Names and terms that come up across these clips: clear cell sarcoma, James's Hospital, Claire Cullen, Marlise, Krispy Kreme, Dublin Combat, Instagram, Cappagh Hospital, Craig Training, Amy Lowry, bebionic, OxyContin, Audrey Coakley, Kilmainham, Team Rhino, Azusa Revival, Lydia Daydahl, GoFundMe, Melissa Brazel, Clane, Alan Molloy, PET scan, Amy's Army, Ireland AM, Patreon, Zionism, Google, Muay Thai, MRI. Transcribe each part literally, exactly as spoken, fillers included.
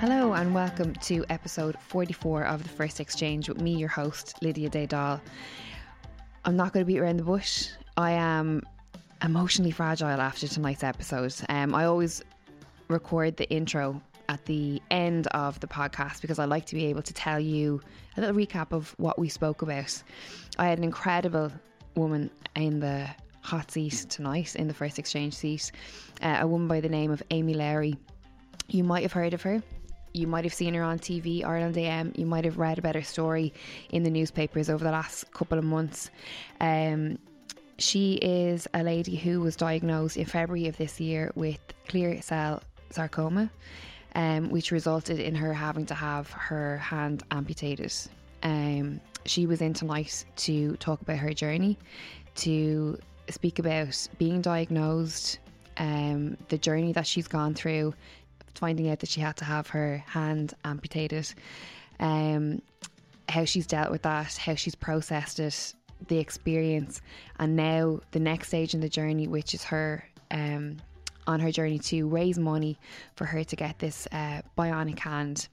Hello and welcome to episode forty-four of The First Exchange with me, your host, Lydia Daydahl. I'm not going to beat around the bush. I am emotionally fragile after tonight's episode. Um, I always record the intro at the end of the podcast because I like to be able to tell you a little recap of what we spoke about. I had an incredible woman in the hot seat tonight, in the First Exchange seat, uh, a woman by the name of Amy Lowry. You might have heard of her. You might have seen her on T V, Ireland A M. You might have read about her story in the newspapers over the last couple of months. Um, she is a lady who was diagnosed in February of this year with clear cell sarcoma, um, which resulted in her having to have her hand amputated. Um, she was in tonight to talk about her journey, to speak about being diagnosed, um, the journey that she's gone through, finding out that she had to have her hand amputated, um, how she's dealt with that, how she's processed it, the experience, and now the next stage in the journey, which is her um, on her journey to raise money for her to get this uh, bionic hand.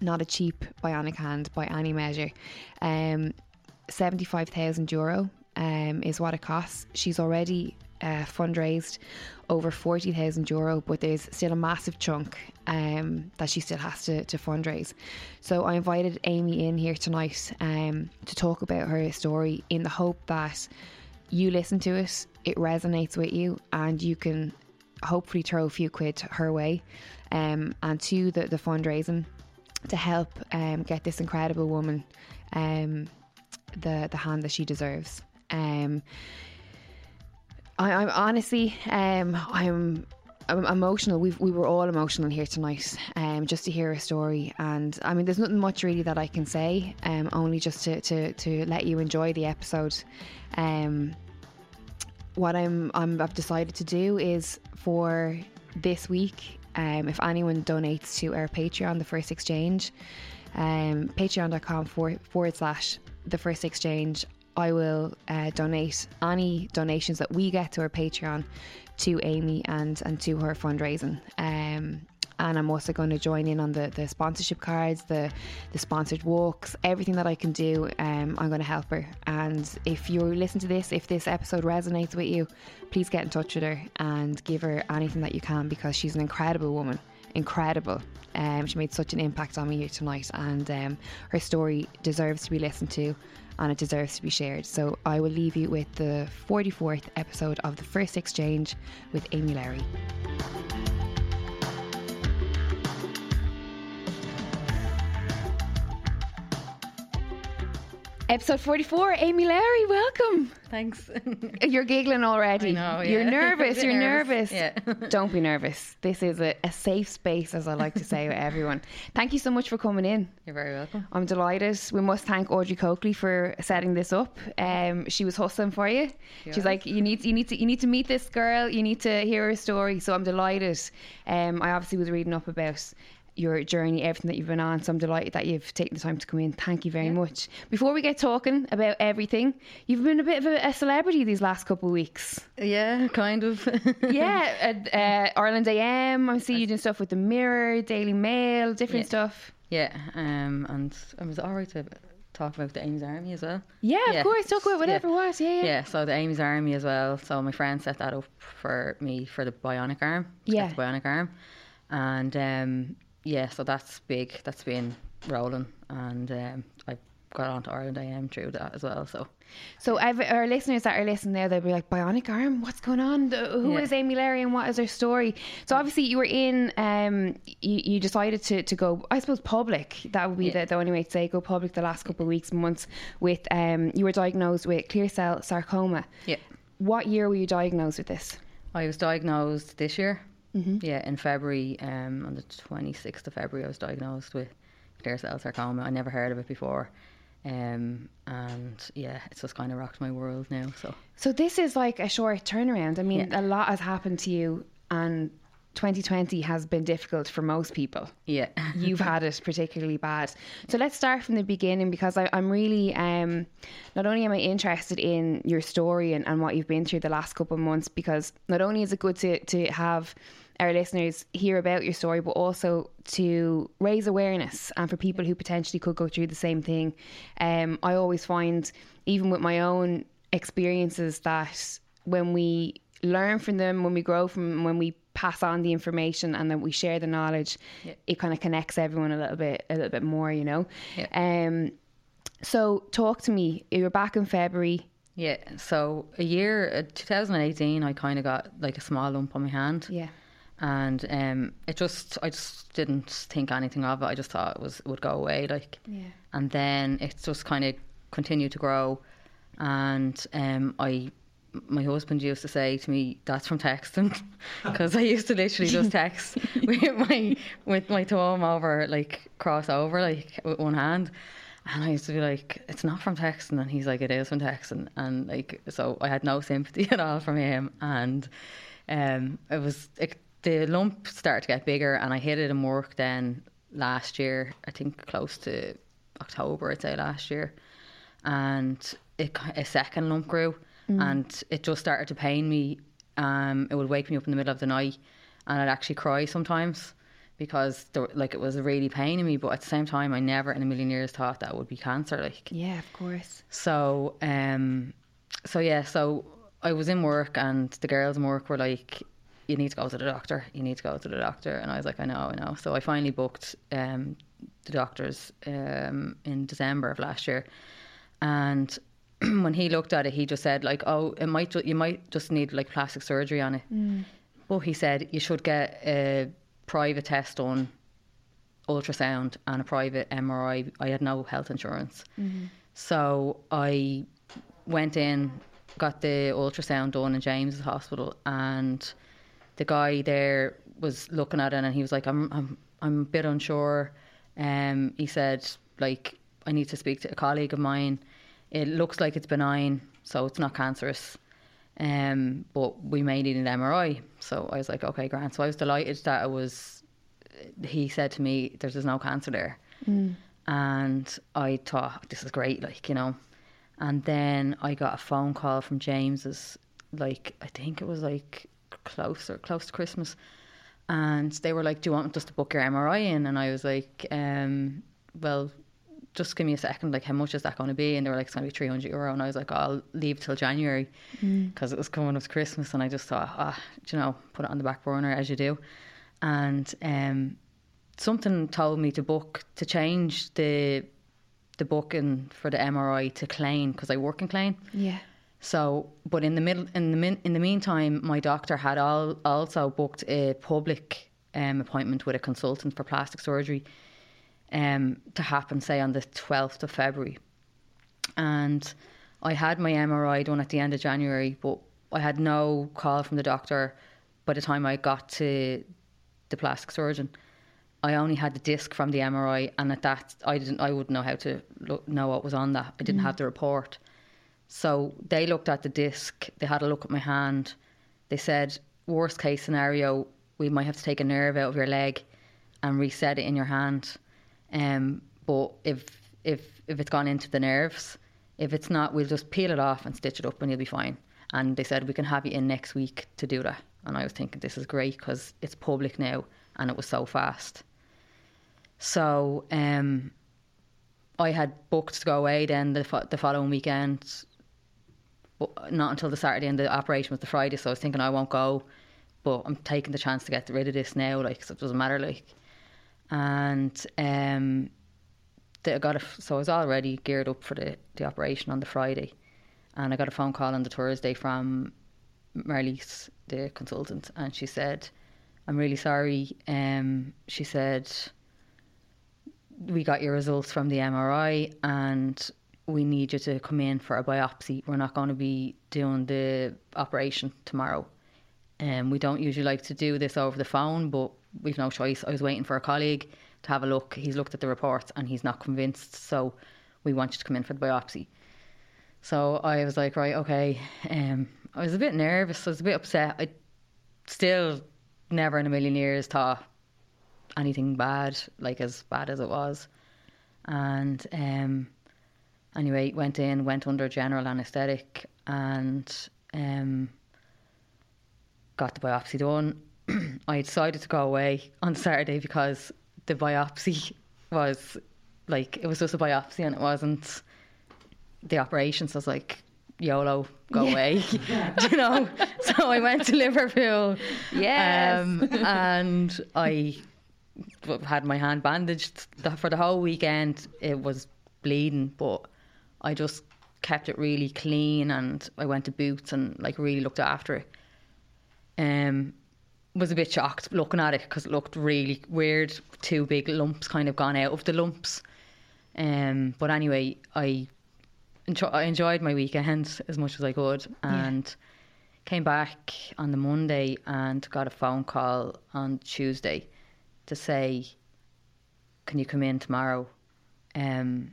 Not a cheap bionic hand by any measure. Um, seventy-five thousand euro um, is what it costs. She's already Uh, fundraised over forty thousand euro, but there's still a massive chunk um, that she still has to, to fundraise. So I invited Amy in here tonight um, to talk about her story in the hope that you listen to it, it resonates with you, and you can hopefully throw a few quid her way um, and to the, the fundraising to help um, get this incredible woman um, the, the hand that she deserves. Um I, I'm honestly, um, I'm, I'm emotional. We've, we were all emotional here tonight, um, just to hear her story. And I mean, there's nothing much really that I can say, um, only just to, to, to let you enjoy the episode. Um, what I'm, I'm I've decided to do is for this week, um, if anyone donates to our Patreon, The First Exchange, um, patreon dot com forward, forward slash The First Exchange. I will uh, donate any donations that we get to our Patreon to Amy and, and to her fundraising. Um, and I'm also going to join in on the, the sponsorship cards, the, the sponsored walks, everything that I can do. Um, I'm going to help her. And if you listen to this, if this episode resonates with you, please get in touch with her and give her anything that you can, because she's an incredible woman. Incredible. Um, she made such an impact on me here tonight, and um, her story deserves to be listened to, and it deserves to be shared. So I will leave you with the forty-fourth episode of The First Exchange with Amy Lowry. Episode forty-four, Amy Lowry, welcome. Thanks. You're giggling already. I know, yeah. You're nervous, you're nervous. nervous. Yeah. Don't be nervous. This is a, a safe space, as I like to say, with everyone. Thank you so much for coming in. You're very welcome. I'm delighted. We must thank Audrey Coakley for setting this up. Um, she was hustling for you. She She's like, you need, you need to, you need to meet this girl. You need to hear her story. So I'm delighted. Um, I obviously was reading up about your journey, everything that you've been on, so I'm delighted that you've taken the time to come in. Thank you very yeah. much. Before we get talking about everything, you've been a bit of a, a celebrity these last couple of weeks. Yeah, kind of. yeah, at, uh, Ireland A M, I see you doing stuff with the Mirror, Daily Mail, different yeah. stuff. Yeah, um, and I was alright to talk about the Amy's Army as well. Yeah, yeah. of course, talk about whatever yeah. it was, yeah, yeah. Yeah, so the Amy's Army as well, so my friend set that up for me for the bionic arm. Yeah. The bionic arm. And um, yeah, so that's big. That's been rolling, and um, I got onto Ireland A M through that as well. So, so every, our listeners that are listening there, they'll be like, "Bionic Arm, what's going on? The, who yeah. is Amy Lowry and what is her story?" So obviously you were in, um, you, you decided to, to go, I suppose, public. That would be yeah. the, the only way to say go public. The last couple of weeks and months with, um, you were diagnosed with clear cell sarcoma. Yeah. What year were you diagnosed with this? I was diagnosed this year. Mm-hmm. Yeah, in February, um, on the twenty-sixth of February, I was diagnosed with clear cell sarcoma. I never heard of it before. Um, and yeah, it's just kind of rocked my world now. So so this is like a short turnaround. I mean, yeah. a lot has happened to you, and twenty twenty has been difficult for most people. Yeah. You've had it particularly bad. So let's start from the beginning, because I, I'm really, um, not only am I interested in your story and, and what you've been through the last couple of months, because not only is it good to, to have our listeners hear about your story, but also to raise awareness and for people who potentially could go through the same thing. Um, I always find, even with my own experiences, that when we learn from them, when we grow from, when we pass on the information and then we share the knowledge, yeah. it kind of connects everyone a little bit, a little bit more, you know? Yeah. Um, so talk to me, you were back in February. Yeah. So a year, uh, twenty eighteen, I kind of got like a small lump on my hand. Yeah. And um, it just, I just didn't think anything of it. I just thought it was, it would go away. Like, yeah. And then it just kind of continued to grow. And um, I, my husband used to say to me, "That's from texting," because I used to literally just text with my with my thumb over, like cross over, like with one hand, and I used to be like, "It's not from texting," and he's like, "It is from texting," and like, so I had no sympathy at all from him, and um, it was it, the lump started to get bigger, and I hid it in work then last year, I think close to October, I'd say last year, and it, a second lump grew. Mm. And it just started to pain me. Um, it would wake me up in the middle of the night, and I'd actually cry sometimes because there, like, it was really paining me. But at the same time, I never in a million years thought that it would be cancer. Like, yeah, of course. So, um, so yeah, so I was in work, and the girls in work were like, "You need to go to the doctor. You need to go to the doctor." And I was like, "I know, I know." So I finally booked um, the doctors um, in December of last year, and when he looked at it, he just said like, "Oh, it might ju- you might just need like plastic surgery on it." Mm. But he said you should get a private test done, ultrasound, and a private M R I. I had no health insurance, mm-hmm. so I went in, got the ultrasound done in James's Hospital, and the guy there was looking at it, and he was like, "I'm I'm I'm a bit unsure." Um, he said like, "I need to speak to a colleague of mine. It looks like it's benign, so it's not cancerous, um, but we may need an M R I." So I was like, "Okay, grand." So I was delighted that it was, he said to me, "There's, there's no cancer there." Mm. And I thought, this is great, like, you know. And then I got a phone call from James's, like, I think it was like close or close to Christmas. And they were like, "Do you want us to book your M R I in?" And I was like, um, well, "Just give me a second, like, how much is that going to be?" And they were like, "It's going to be three hundred euro. And I was like, "Oh, I'll leave till January," because mm. it was coming up to Christmas, and I just thought, ah, oh, you know, put it on the back burner, as you do. And um, something told me to book, to change the the booking for the M R I to Clane, because I work in Clane. Yeah. So, but in the middle, in the min, in the meantime, my doctor had all, also booked a public um, appointment with a consultant for plastic surgery. Um, to happen, say, on the twelfth of February, and I had my M R I done at the end of January, but I had no call from the doctor by the time I got to the plastic surgeon. I only had the disc from the M R I, and at that I didn't I wouldn't know how to look, know what was on that. I didn't mm. have the report. So they looked at the disc, they had a look at my hand, they said, "Worst case scenario, we might have to take a nerve out of your leg and reset it in your hand. Um, but if if if it's gone into the nerves, if it's not, we'll just peel it off and stitch it up and you'll be fine." And they said, "We can have you in next week to do that." And I was thinking, this is great, because it's public now, and it was so fast. So um, I had booked to go away then the fo- the following weekend, but not until the Saturday, and the operation was the Friday. So I was thinking, I won't go, but I'm taking the chance to get rid of this now, like, so it doesn't matter, like. And um, I got a, so I was already geared up for the, the operation on the Friday, and I got a phone call on the Thursday from Marlise, the consultant, and she said, "I'm really sorry." Um, she said, "We got your results from the M R I, and we need you to come in for a biopsy. We're not going to be doing the operation tomorrow. Um, we don't usually like to do this over the phone, but we've no choice. I was waiting for a colleague to have a look. He's looked at the reports and he's not convinced, so we want you to come in for the biopsy." So I was like, right, okay. Um, I was a bit nervous. I was a bit upset. I still never in a million years thought anything bad, like as bad as it was. And um, anyway, went in, went under general anaesthetic, and um, got the biopsy done. I decided to go away on Saturday because the biopsy was like, it was just a biopsy and it wasn't the operation. So I was like, YOLO, go yeah. away, yeah. you know? So I went to Liverpool. Yes. Um, and I had my hand bandaged for the whole weekend. It was bleeding, but I just kept it really clean, and I went to Boots and like really looked after it. Um, was a bit shocked looking at it because it looked really weird. Two big lumps kind of gone out of the lumps. Um, but anyway, I, enjoy- I enjoyed my weekend as much as I could, and yeah. came back on the Monday and got a phone call on Tuesday to say, "Can you come in tomorrow?" Um,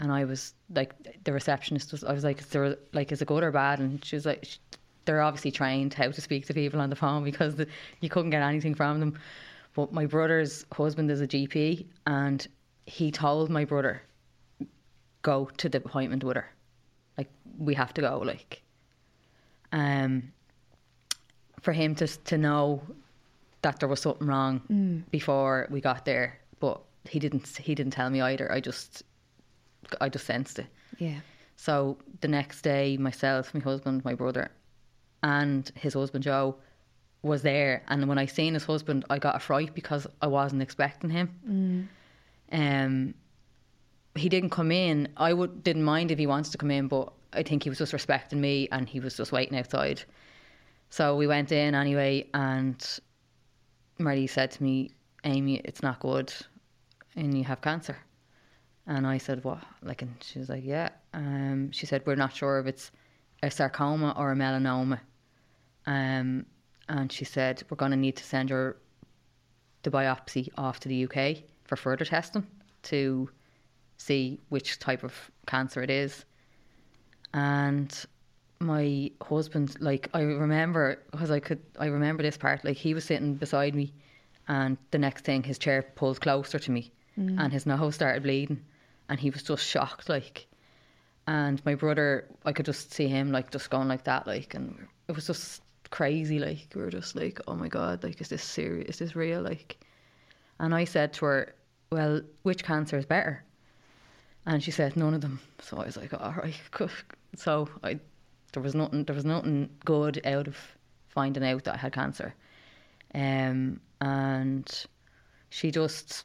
and I was like, the receptionist was, I was like, is there like, is it good or bad? And she was like, she, they're obviously trained how to speak to people on the phone because the, you couldn't get anything from them. But my brother's husband is a G P, and he told my brother, "Go to the appointment with her. Like, we have to go." Like, um, for him to to know that there was something wrong mm. before we got there, but he didn't. He didn't tell me either. I just, I just sensed it. Yeah. So the next day, myself, my husband, my brother, and his husband Joe was there, and when I seen his husband, I got a fright because I wasn't expecting him. Mm. Um, he didn't come in. I would, didn't mind if he wanted to come in, but I think he was just respecting me, and he was just waiting outside. So we went in anyway, and Marlise said to me, "Amy, it's not good, and you have cancer." And I said, "What?" Like, and she was like, "Yeah." Um, she said, "We're not sure if it's a sarcoma or a melanoma." Um, and she said, "We're going to need to send your the biopsy off to the U K for further testing to see which type of cancer it is." And my husband, like, I remember, because I could, I remember this part, like, he was sitting beside me, and the next thing, his chair pulled closer to me, mm. and his nose started bleeding, and he was just shocked, like. And my brother, I could just see him, like, just going like that, like, and it was just crazy, like, we were just like, oh my God, like, is this serious? Is this real? Like, and I said to her, "Well, which cancer is better?" And she said, "None of them." So I was like, all right. So I, there was nothing, there was nothing good out of finding out that I had cancer. Um, and she just,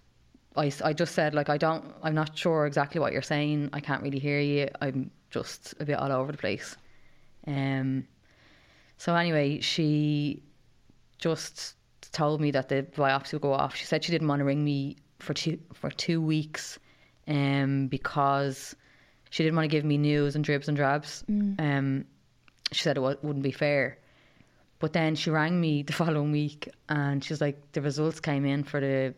I, I just said, like, I don't, I'm not sure exactly what you're saying. I can't really hear you. I'm just a bit all over the place. Um, so anyway, she just told me that the biopsy would go off. She said she didn't want to ring me for two, for two weeks um, because she didn't want to give me news and dribs and drabs. Mm. Um, she said it w- wouldn't be fair. But then she rang me the following week, and she was like, "The results came in for the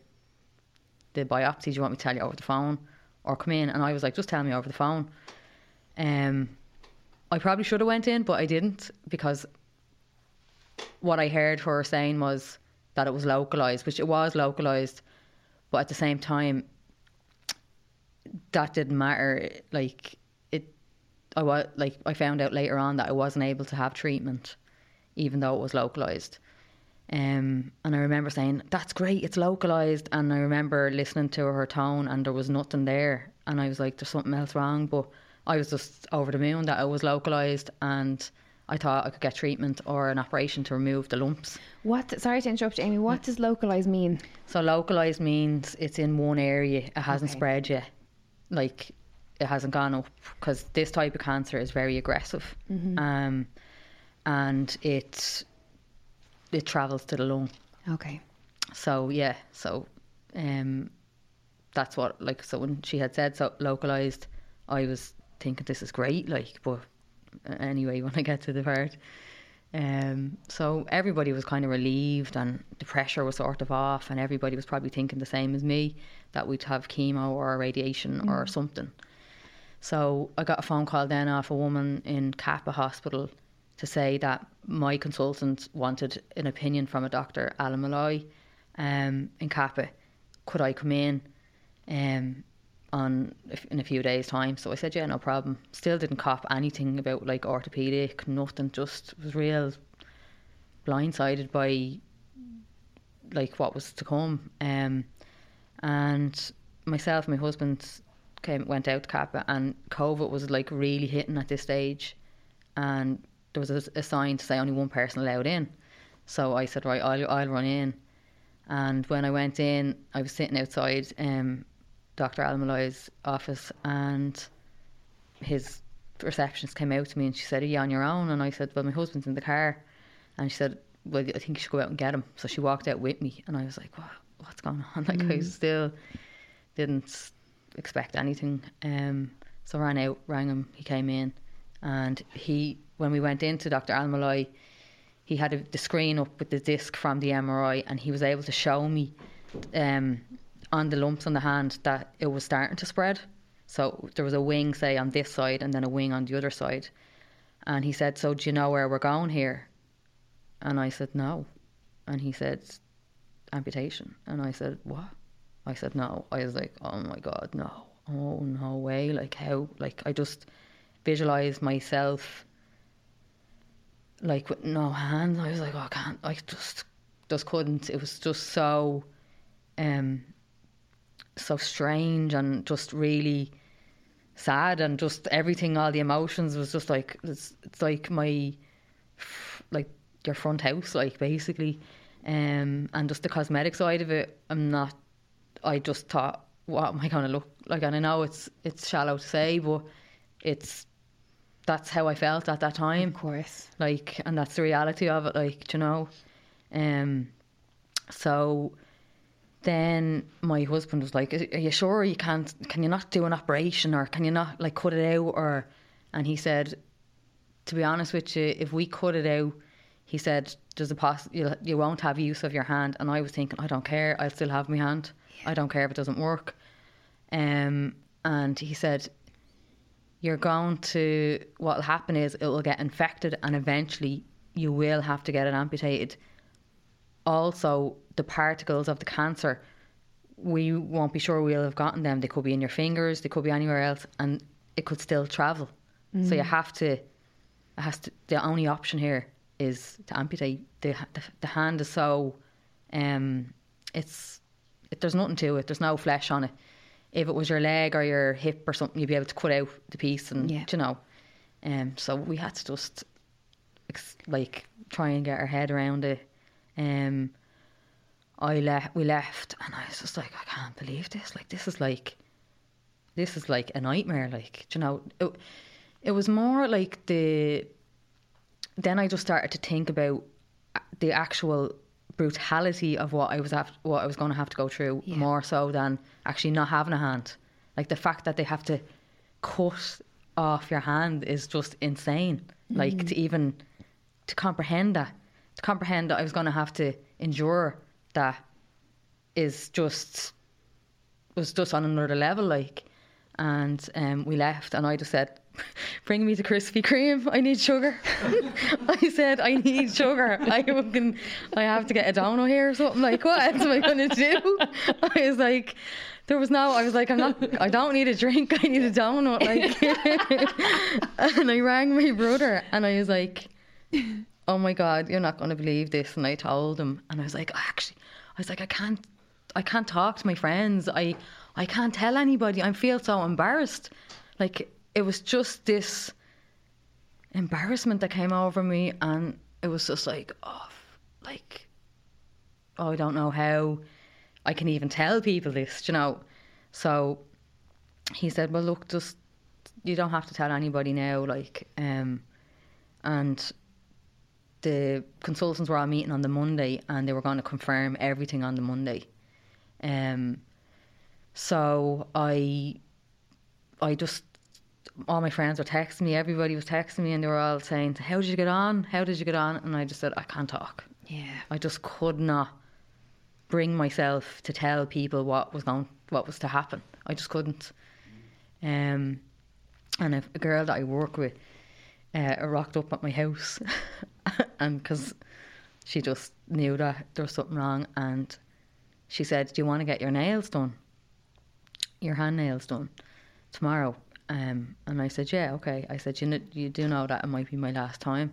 the biopsy. Do you want me to tell you over the phone or come in?" And I was like, just tell me over the phone. Um, I probably should have went in, but I didn't, because what I heard her saying was that it was localised, which it was localised, but at the same time, that didn't matter. Like, it, I was like, I found out later on that I wasn't able to have treatment, even though it was localised. Um, and I remember saying, "That's great, it's localised." And I remember listening to her tone, and there was nothing there. And I was like, there's something else wrong. But I was just over the moon that it was localised, and I thought I could get treatment or an operation to remove the lumps. What? Sorry to interrupt, Amy. What does localised mean? So localised means it's in one area. It hasn't okay. spread yet. like it hasn't gone up, because this type of cancer is very aggressive. Mm-hmm. Um, and it it travels to the lung. Okay. So yeah, so um, that's what, like, so when she had said so localized, I was thinking this is great, like, but anyway, when I get to the part, um, so everybody was kind of relieved and the pressure was sort of off, and everybody was probably thinking the same as me, that we'd have chemo or radiation mm. or something. So I got a phone call then off a woman in Cappagh Hospital to say that my consultant wanted an opinion from a doctor, Alan Molloy, um, in Cappagh. Could I come in um, on in a few days' time? So I said, yeah, no problem. Still didn't cop anything about like orthopaedic, nothing. Just was real blindsided by like what was to come. Um, and myself, and my husband came went out to Cappagh, and COVID was like really hitting at this stage, and there was a, a sign to say only one person allowed in. So I said, right, I'll I'll run in. And when I went in, I was sitting outside um, Doctor Alan Molloy's office, and his receptionist came out to me and she said, are you on your own? And I said, well, my husband's in the car. And she said, well, I think you should go out and get him. So she walked out with me, and I was like, what, what's going on? Like, mm. I still didn't expect anything. Um, so I ran out, rang him, he came in, and he, when we went into Doctor Alan Molloy, he had a, the screen up with the disc from the M R I, and he was able to show me um, on the lumps on the hand that it was starting to spread. So there was a wing, say, on this side, and then a wing on the other side. And he said, so do you know where we're going here? And I said, no. And he said, amputation. And I said, what? I said, no. I was like, oh my God, no. Oh, no way. Like, how? Like, I just visualised myself like with no hands. I was like, oh, I can't, I just just couldn't. It was just so um so strange and just really sad, and just everything, all the emotions was just like, it's, it's like my, like your front house, like, basically. Um and just the cosmetic side of it, I'm not, I just thought, what am I going to look like? And I know it's it's shallow to say, but it's that's how I felt at that time. Of course. Like, and that's the reality of it, like, you know. Um, so then my husband was like, are you sure you can't, can you not do an operation, or can you not, like, cut it out? Or, and he said, to be honest with you, if we cut it out, he said, there's a poss- you, you won't have use of your hand. And I was thinking, I don't care, I'll still have my hand. Yeah. I don't care if it doesn't work. Um, and he said, you're going to, what will happen is it will get infected, and eventually you will have to get it amputated. Also, the particles of the cancer, we won't be sure we'll have gotten them. They could be in your fingers, they could be anywhere else, and it could still travel. Mm. So you have to, it has to, the only option here is to amputate. The, the, the hand is so, um, it's, it, there's nothing to it. There's no flesh on it. If it was your leg or your hip or something, you'd be able to cut out the piece, and yeah. you know. Um, so we had to just ex- like try and get our head around it. Um, I left. We left, and I was just like, I can't believe this. Like, this is like, this is like a nightmare. Like, you know, it, it was more like the. Then I just started to think about the actual brutality of what I was have, what I was going to have to go through, yeah. more so than actually not having a hand. Like, the fact that they have to cut off your hand is just insane. Mm. Like, to even to comprehend that, to comprehend that I was going to have to endure that is just was just on another level. Like, and um, we left, and I just said, bring me the Krispy Kreme, I need sugar. I said, I need sugar. I can, I have to get a donut here or something. Like, what else am I going to do? I was like, there was no, I was like, I'm not, I don't need a drink, I need a donut. Like, and I rang my brother, and I was like, oh my God, you're not going to believe this. And I told him, and I was like, oh, actually, I was like, I can't, I can't talk to my friends. I, I can't tell anybody. I feel so embarrassed. Like, it was just this embarrassment that came over me, and it was just like, oh, like, oh, I don't know how I can even tell people this, you know. So he said, well, look, just, you don't have to tell anybody now, like, um, and the consultants were all meeting on the Monday and they were going to confirm everything on the Monday. Um, so I, I just, all my friends were texting me, everybody was texting me, and they were all saying, how did you get on? How did you get on? And I just said, I can't talk. Yeah. I just could not bring myself to tell people what was going, what was to happen. I just couldn't. Um, and a, a girl that I work with uh, rocked up at my house and because she just knew that there was something wrong, and she said, do you want to get your nails done? Your hand nails done tomorrow? Um, and I said, yeah, okay. I said, you know, you do know that it might be my last time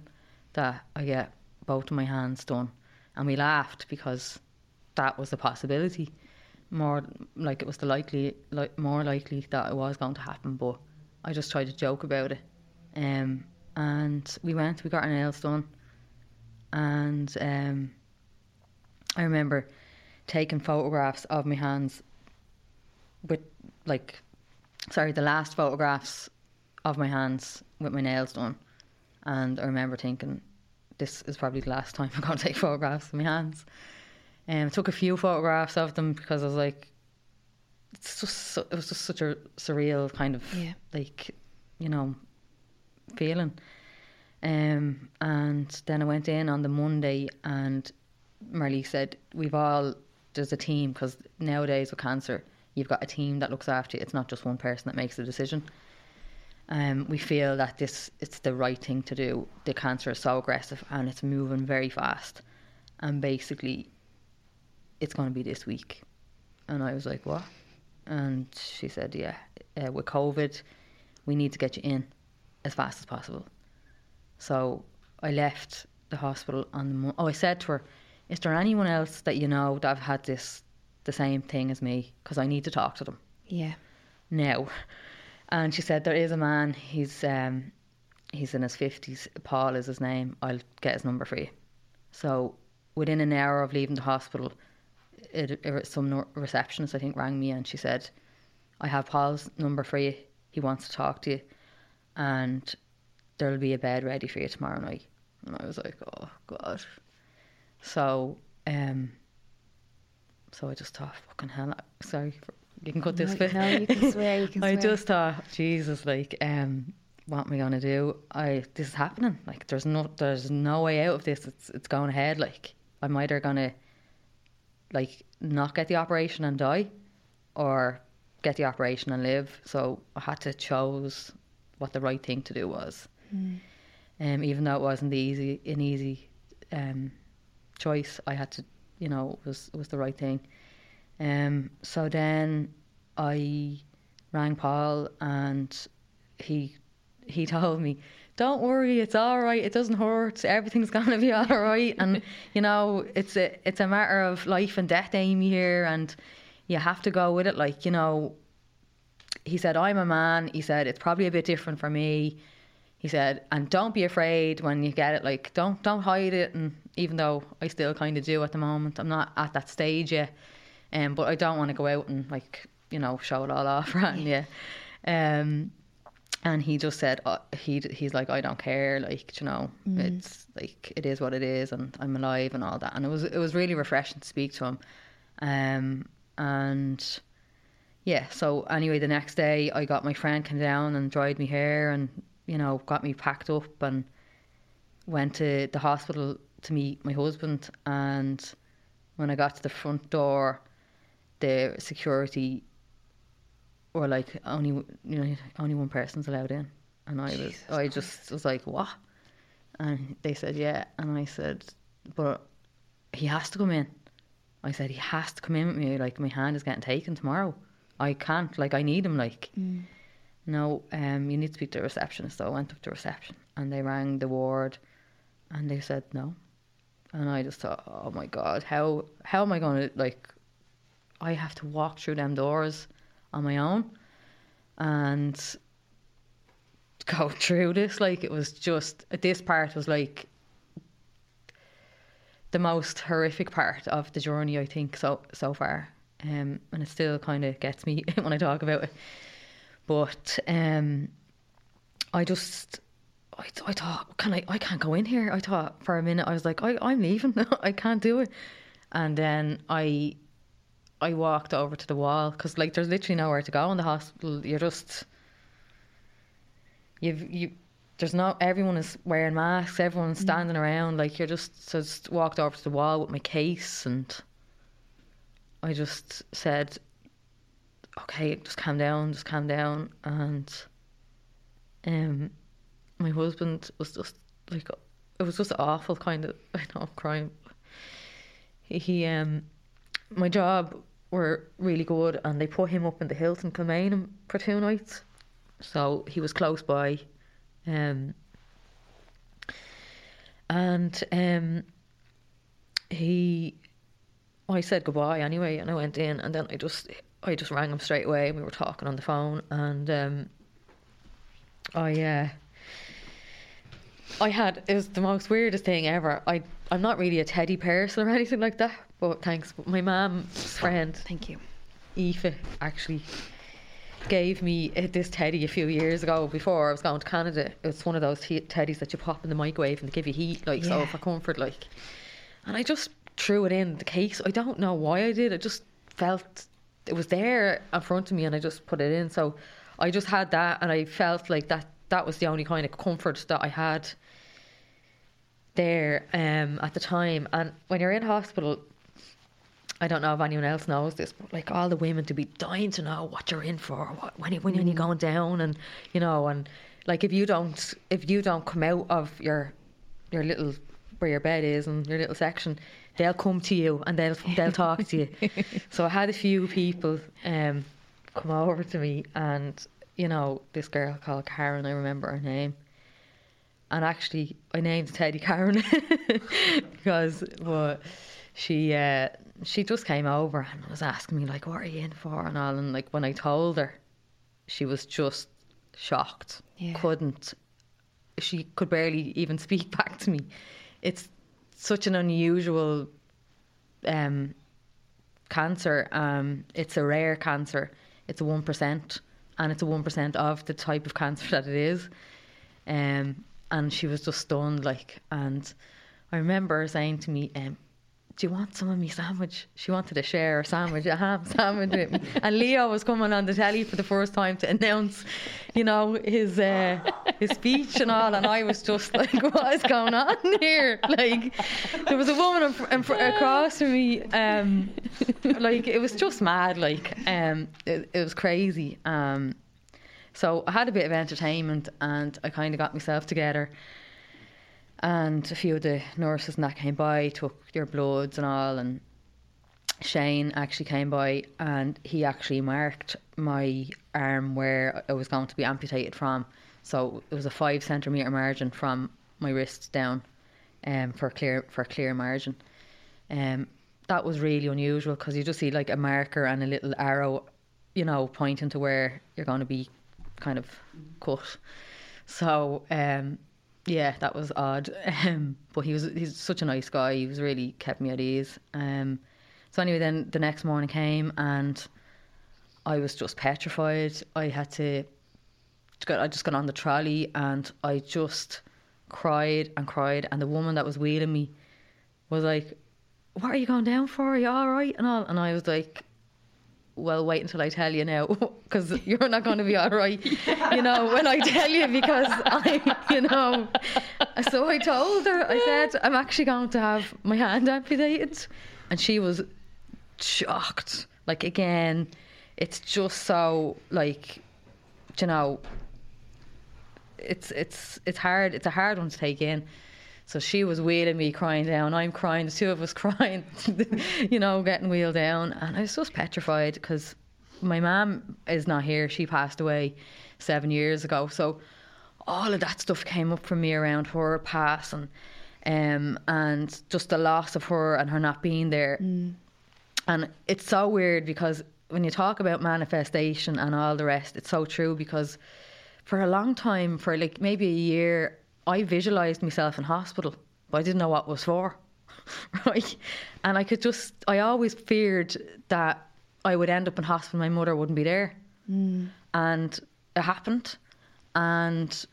that I get both of my hands done. And we laughed because that was the possibility. More like it was the likely, like more likely that it was going to happen, but I just tried to joke about it. Um, and we went, we got our nails done, and um, I remember taking photographs of my hands with, like, sorry, the last photographs of my hands with my nails done, and I remember thinking, this is probably the last time I'm going to take photographs of my hands. Um, took a few photographs of them because I was like, it's just so, it was just such a surreal kind of, yeah, like, you know, feeling. Um, and then I went in on the Monday, and Marlise said, we've all, there's a team, because nowadays with cancer, you've got a team that looks after you. It's not just one person that makes the decision. Um, we feel that this, it's the right thing to do. The cancer is so aggressive and it's moving very fast. And basically, it's going to be this week. And I was like, what? And she said, yeah, uh, with COVID, we need to get you in as fast as possible. So I left the hospital on the... Mo- oh, I said to her, is there anyone else that you know that have had this, the same thing as me? Because I need to talk to them. Yeah. Now. And she said, there is a man, he's, um, he's in his fifties, Paul is his name, I'll get his number for you. So within an hour of leaving the hospital, It, it, some receptionist, I think, rang me and she said, I have Paul's number for you, he wants to talk to you, and there'll be a bed ready for you tomorrow night. And I was like, oh god. So um, so I just thought, fucking hell, sorry for, you can cut no, this bit. No, you can swear, you can I swear. Just thought, Jesus, like, um, what am I going to do? I this is happening, like, there's no there's no way out of this. It's it's going ahead, like, I'm either going to like not get the operation and die, or get the operation and live. So I had to choose what the right thing to do was, mm. um, even though it wasn't the easy an easy um, choice. I had to, you know, it was it was the right thing. Um, so then I rang Paul, and he he told me, don't worry, it's all right, it doesn't hurt, everything's going to be all right. And, you know, it's a it's a matter of life and death, Amy, here, and you have to go with it. Like, you know, he said, I'm a man, he said, it's probably a bit different for me. He said, and don't be afraid when you get it, like, don't don't hide it. And even though I still kind of do at the moment, I'm not at that stage yet, um, but I don't want to go out and, like, you know, show it all off, right? Yeah. Um, and he just said, uh, he he's like, I don't care, like, you know, mm. it's like, it is what it is, and I'm alive and all that. And it was it was really refreshing to speak to him. Um, and yeah, so anyway, the next day I got my friend came down and dried my hair and, you know, got me packed up and went to the hospital to meet my husband. And when I got to the front door, the security or like, only you know, only one person's allowed in. And I was, Jesus I just Christ. was like, what? And they said, yeah. And I said, but he has to come in. I said, he has to come in with me. Like, my hand is getting taken tomorrow. I can't, like, I need him, like. Mm. No, um, you need to speak to the receptionist. So I went up to reception and they rang the ward and they said no. And I just thought, oh my God, how, how am I going to, like, I have to walk through them doors on my own and go through this. Like, it was just, this part was like the most horrific part of the journey, I think, so so far, um, and it still kind of gets me when I talk about it. But um, I just, I, I thought, can I, I can't go in here. I thought for a minute, I was like, I, I'm leaving. I can't do it. And then I, I walked over to the wall because like there's literally nowhere to go in the hospital. You're just, you've, you, there's no, everyone is wearing masks. Everyone's standing mm. around. Like you're just, so I just walked over to the wall with my case and I just said, okay, just calm down, just calm down. And um, my husband was just like, it was just awful kind of, I know I'm crying. He, um, my job were really good and they put him up in the Hilton Kilmainham for two nights. So he was close by. Um, and um, he, I said goodbye anyway and I went in and then I just, I just rang him straight away and we were talking on the phone and um, I uh, I had, it was the most weirdest thing ever. I, I'm not really a teddy person or anything like that, but thanks. But my mum's friend, thank you, Aoife, actually gave me this teddy a few years ago before I was going to Canada. It was one of those te- teddies that you pop in the microwave and they give you heat, like, yeah. so for comfort, like. And I just threw it in the case. I don't know why I did. I just felt it was there in front of me and I just put it in. So I just had that and I felt like that that was the only kind of comfort that I had there um, at the time. And when you're in hospital, I don't know if anyone else knows this, but like all the women to be dying to know what you're in for, what, when, when mm. you're going down and, you know, and like if you don't, if you don't come out of your your little, where your bed is and your little section, they'll come to you and they'll they'll talk to you. So I had a few people um, come over to me and, you know, this girl called Karen, I remember her name. And actually, I named Teddy Karen because well, she uh, she just came over and was asking me, like, what are you in for and all. And, like, when I told her, she was just shocked, yeah. couldn't. She could barely even speak back to me. It's such an unusual um, cancer. Um, it's a rare cancer. It's a one percent and it's a one percent of the type of cancer that it is. Um, and she was just stunned, like, and I remember her saying to me, um, do you want some of me sandwich? She wanted to share a sandwich, a ham sandwich with me. And Leo was coming on the telly for the first time to announce, you know, his uh, his speech and all. And I was just like, what is going on here? Like, there was a woman in fr- in fr- across from me. Um, like, it was just mad. Like, um, it, it was crazy. Um, so I had a bit of entertainment and I kind of got myself together. And a few of the nurses and that came by, took your bloods and all. And Shane actually came by and he actually marked my arm where I was going to be amputated from. So it was a five centimetre margin from my wrist down um, for a clear, for a clear margin. Um, that was really unusual because you just see like a marker and a little arrow, you know, pointing to where you're going to be kind of cut. So... Um, yeah, that was odd. Um, but he was he's such a nice guy. He was really kept me at ease. Um, so anyway, then the next morning came and I was just petrified. I had to, I just got on the trolley and I just cried and cried. And the woman that was wheeling me was like, what are you going down for? Are you all right? And all. And I was like, well, wait until I tell you now because you're not going to be all right, you know, when I tell you because I, you know. So I told her, I said, I'm actually going to have my hand amputated. And she was shocked. Like, again, it's just so, like, you know, it's it's it's hard. It's a hard one to take in. So she was wheeling me, crying down. I'm crying. The two of us crying, you know, getting wheeled down. And I was just petrified because my mum is not here. She passed away seven years ago. So all of that stuff came up for me around her pass and, um, and just the loss of her and her not being there. Mm. And it's so weird because when you talk about manifestation and all the rest, it's so true because for a long time, for like maybe a year, I visualised myself in hospital, but I didn't know what it was for, right? And I could just, I always feared that I would end up in hospital and my mother wouldn't be there. Mm. And it happened. And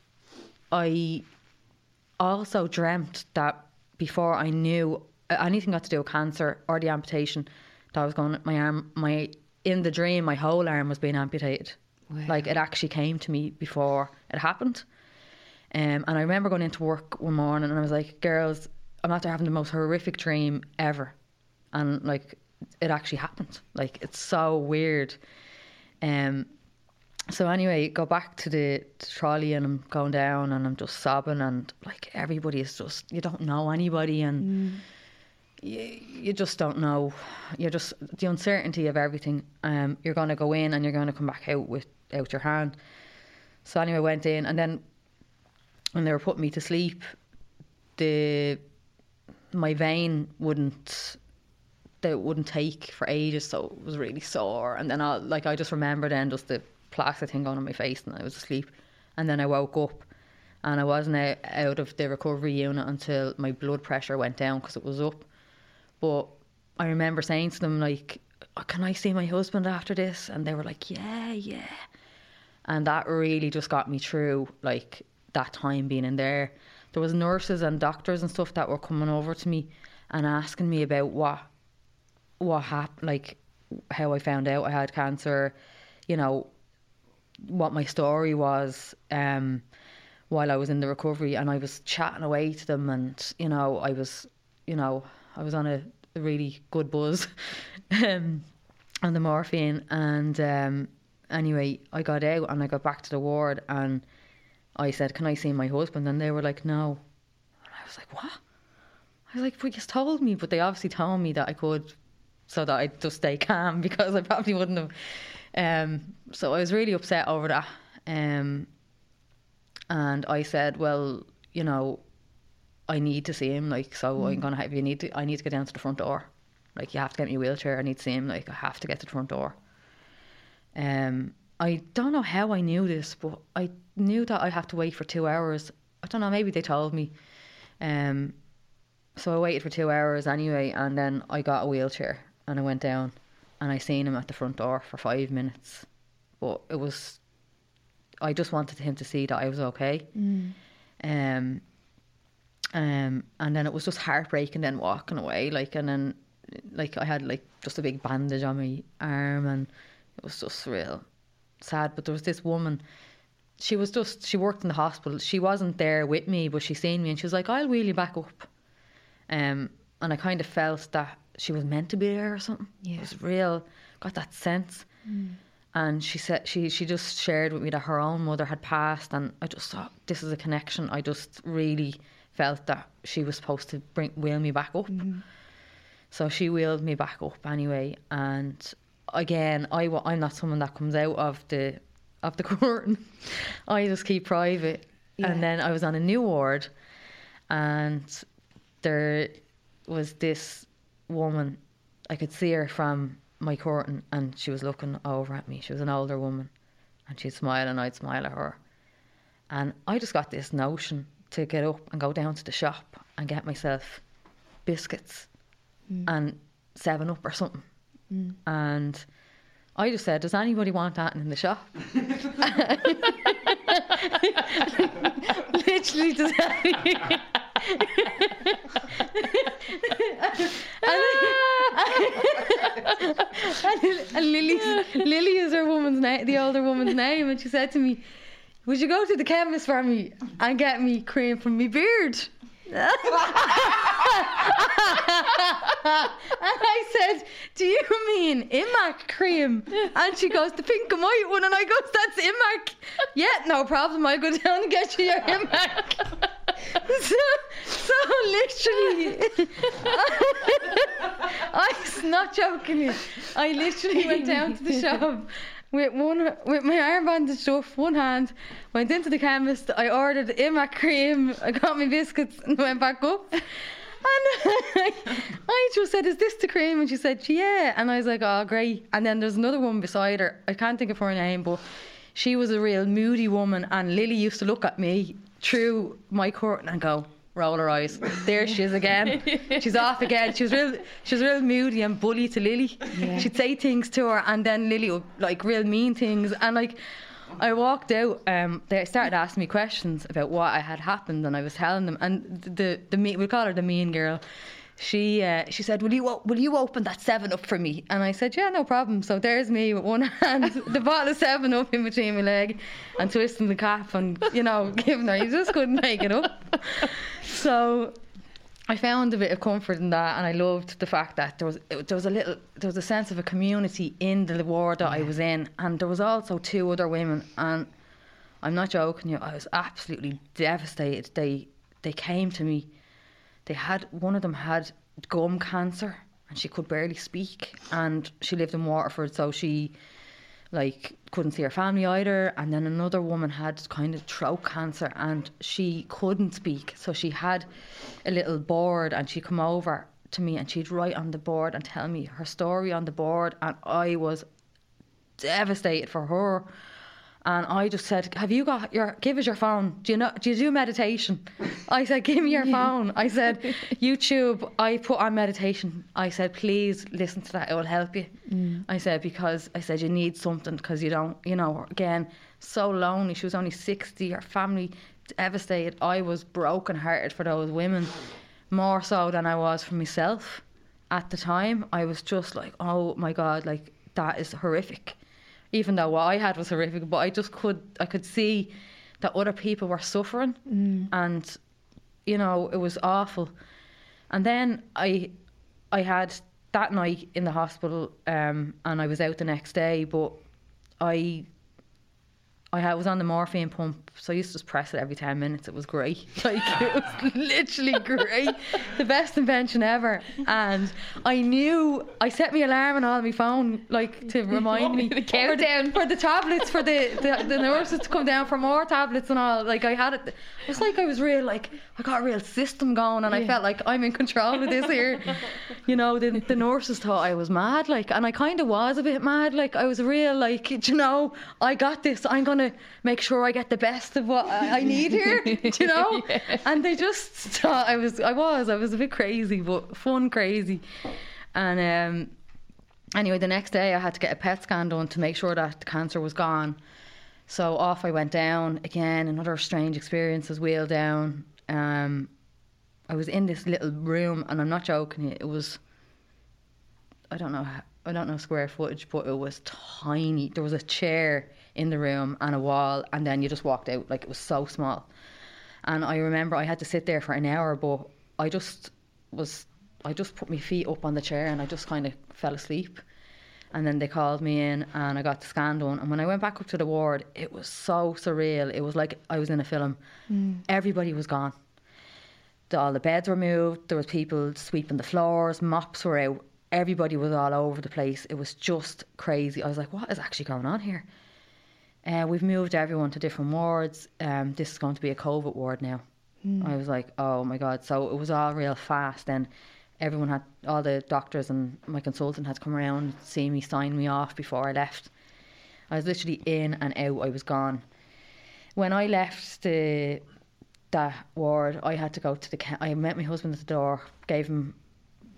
I also dreamt that before I knew anything got to do with cancer or the amputation, that I was going, my arm, my in the dream, my whole arm was being amputated. Wow. Like, it actually came to me before it happened. Um, and I remember going into work one morning and I was like, girls, I'm after having the most horrific dream ever. And like, it actually happened. Like, it's so weird. Um, so anyway, go back to the trolley and I'm going down and I'm just sobbing, and like, everybody is just, you don't know anybody, and mm. you, you just don't know. You're just, the uncertainty of everything. Um, you're going to go in and you're going to come back out without your hand. So anyway, I went in, and then when they were putting me to sleep, the my vein wouldn't they wouldn't take for ages, so it was really sore. And then I like I just remember then just the plastic thing going on my face, and I was asleep. And then I woke up, and I wasn't out, out of the recovery unit until my blood pressure went down because it was up. But I remember saying to them, like, oh, "Can I see my husband after this?" And they were like, "Yeah, yeah." And that really just got me through, like, that time being in there. There was nurses and doctors and stuff that were coming over to me and asking me about what what happened, like how I found out I had cancer, you know, what my story was um, while I was in the recovery. And I was chatting away to them, and you know I was you know I was on a really good buzz um, on the morphine, and um, anyway I got out and I got back to the ward, and I said, can I see my husband? And they were like, no. And I was like, what? I was like, well, you just told me. But they obviously told me that I could, so that I'd just stay calm, because I probably wouldn't have. Um, so I was really upset over that. Um, and I said, well, you know, I need to see him. Like, so mm. I'm going to have, you need to, I need to get down to the front door. Like, you have to get me a wheelchair. I need to see him. Like, I have to get to the front door. Um, I don't know how I knew this, but I knew that I had to wait for two hours. I don't know, maybe they told me. Um, so I waited for two hours anyway, and then I got a wheelchair and I went down and I seen him at the front door for five minutes. But it was, I just wanted him to see that I was okay. Mm. Um, um, and then it was just heartbreaking then walking away. Like, and then like I had like just a big bandage on my arm, and it was just real sad. But there was this woman, she was just, she worked in the hospital. She wasn't there with me, but she seen me and she was like, I'll wheel you back up. Um, and I kind of felt that she was meant to be there or something. Yeah. It was real, got that sense. Mm. And she said, she, she just shared with me that her own mother had passed, and I just thought, this is a connection. I just really felt that she was supposed to bring wheel me back up. Mm-hmm. So she wheeled me back up anyway. And again, I, I'm not someone that comes out of the... of the curtain. I just keep private. Yeah. And then I was on a new ward, and there was this woman, I could see her from my curtain, and she was looking over at me. She was an older woman, and she'd smile and I'd smile at her, and I just got this notion to get up and go down to the shop and get myself biscuits mm. and seven up or something. Mm. And I just said, does anybody want that in the shop? Literally, does anybody? and and, and Lily's, Lily is her woman's name, the older woman's name, and she said to me, would you go to the chemist for me and get me cream from me beard? And I said, do you mean Imac cream? And she goes, the pink and white one. And I goes, that's Imac. Yeah, no problem, I'll go down and get you your Imac. so, so literally I'm not joking you, I literally went down to the shop with one, with my arm bandaged off, one hand, went into the chemist, I ordered Imac cream, I got my biscuits and went back up. And I, I just said, is this the cream? And she said, yeah. And I was like, oh, great. And then there's another woman beside her, I can't think of her name, but she was a real moody woman, and Lily used to look at me through my curtain and go, roll her eyes, there she is again, she's off again. She was real she was real moody and bully to Lily. Yeah. She'd say things to her, and then Lily would, like, real mean things, and like I walked out. Um, they started asking me questions about what I had happened, and I was telling them. And the the, the we call her the mean girl. She uh, she said, "Will you will you open that seven up for me?" And I said, "Yeah, no problem." So there's me with one hand, the bottle of seven up in between my leg, and twisting the cap, and you know, giving her. You just couldn't make it up. So I found a bit of comfort in that, and I loved the fact that there was it, there was a little there was a sense of a community in the ward that yeah. I was in, and there was also two other women, and I'm not joking you, I was absolutely devastated. They they came to me. They had one of them had gum cancer, and she could barely speak, and she lived in Waterford, so she like couldn't see her family either. And then another woman had kind of throat cancer, and she couldn't speak, so she had a little board, and she'd come over to me and she'd write on the board and tell me her story on the board, and I was devastated for her. And I just said, have you got your, give us your phone. Do you know, do you do meditation? I said, give me your yeah. phone. I said, YouTube, I put on meditation. I said, please listen to that. It will help you. Yeah. I said, because I said, you need something because you don't, you know, again, so lonely. She was only sixty, her family devastated. I was brokenhearted for those women more so than I was for myself at the time. I was just like, oh my God, like that is horrific. Even though what I had was horrific, but I just could, I could see that other people were suffering mm. and, you know, it was awful. And then I I had that night in the hospital um, and I was out the next day, but I I had, was on the morphine pump, so I used to just press it every ten minutes. It was great. Like, it was literally great. The best invention ever. And I knew, I set my alarm and all on my phone, like, to remind me. The countdown. For the tablets, for the, the, the nurses to come down for more tablets and all. Like, I had it. It was like I was real, like, I got a real system going, and yeah. I felt like I'm in control of this here. You know, the, the nurses thought I was mad, like, and I kind of was a bit mad. Like, I was real, like, do you know, I got this. I'm going to make sure I get the best of what I need here, you know? Yeah. And they just thought I was, I was, I was a bit crazy, but fun crazy. And um, anyway, the next day I had to get a P E T scan done to make sure that the cancer was gone. So off I went down again, another strange experience, was wheeled down. Um, I was in this little room, and I'm not joking, it was, I don't know, I don't know square footage, but it was tiny. There was a chair in the room and a wall, and then you just walked out. Like, it was so small. And I remember I had to sit there for an hour, but I just was I just put my feet up on the chair and I just kind of fell asleep. And then they called me in and I got the scan done, and when I went back up to the ward, it was so surreal. It was like I was in a film. Mm. Everybody was gone. The, all the beds were moved, there was people sweeping the floors, mops were out, everybody was all over the place. It was just crazy. I was like, what is actually going on here? Uh, we've moved everyone to different wards. Um, this is going to be a COVID ward now. Mm. I was like, oh my God. So it was all real fast. Then everyone had, all the doctors and my consultant had come around, see me, sign me off before I left. I was literally in and out. I was gone. When I left the that ward, I had to go to the, chem- I met my husband at the door, gave him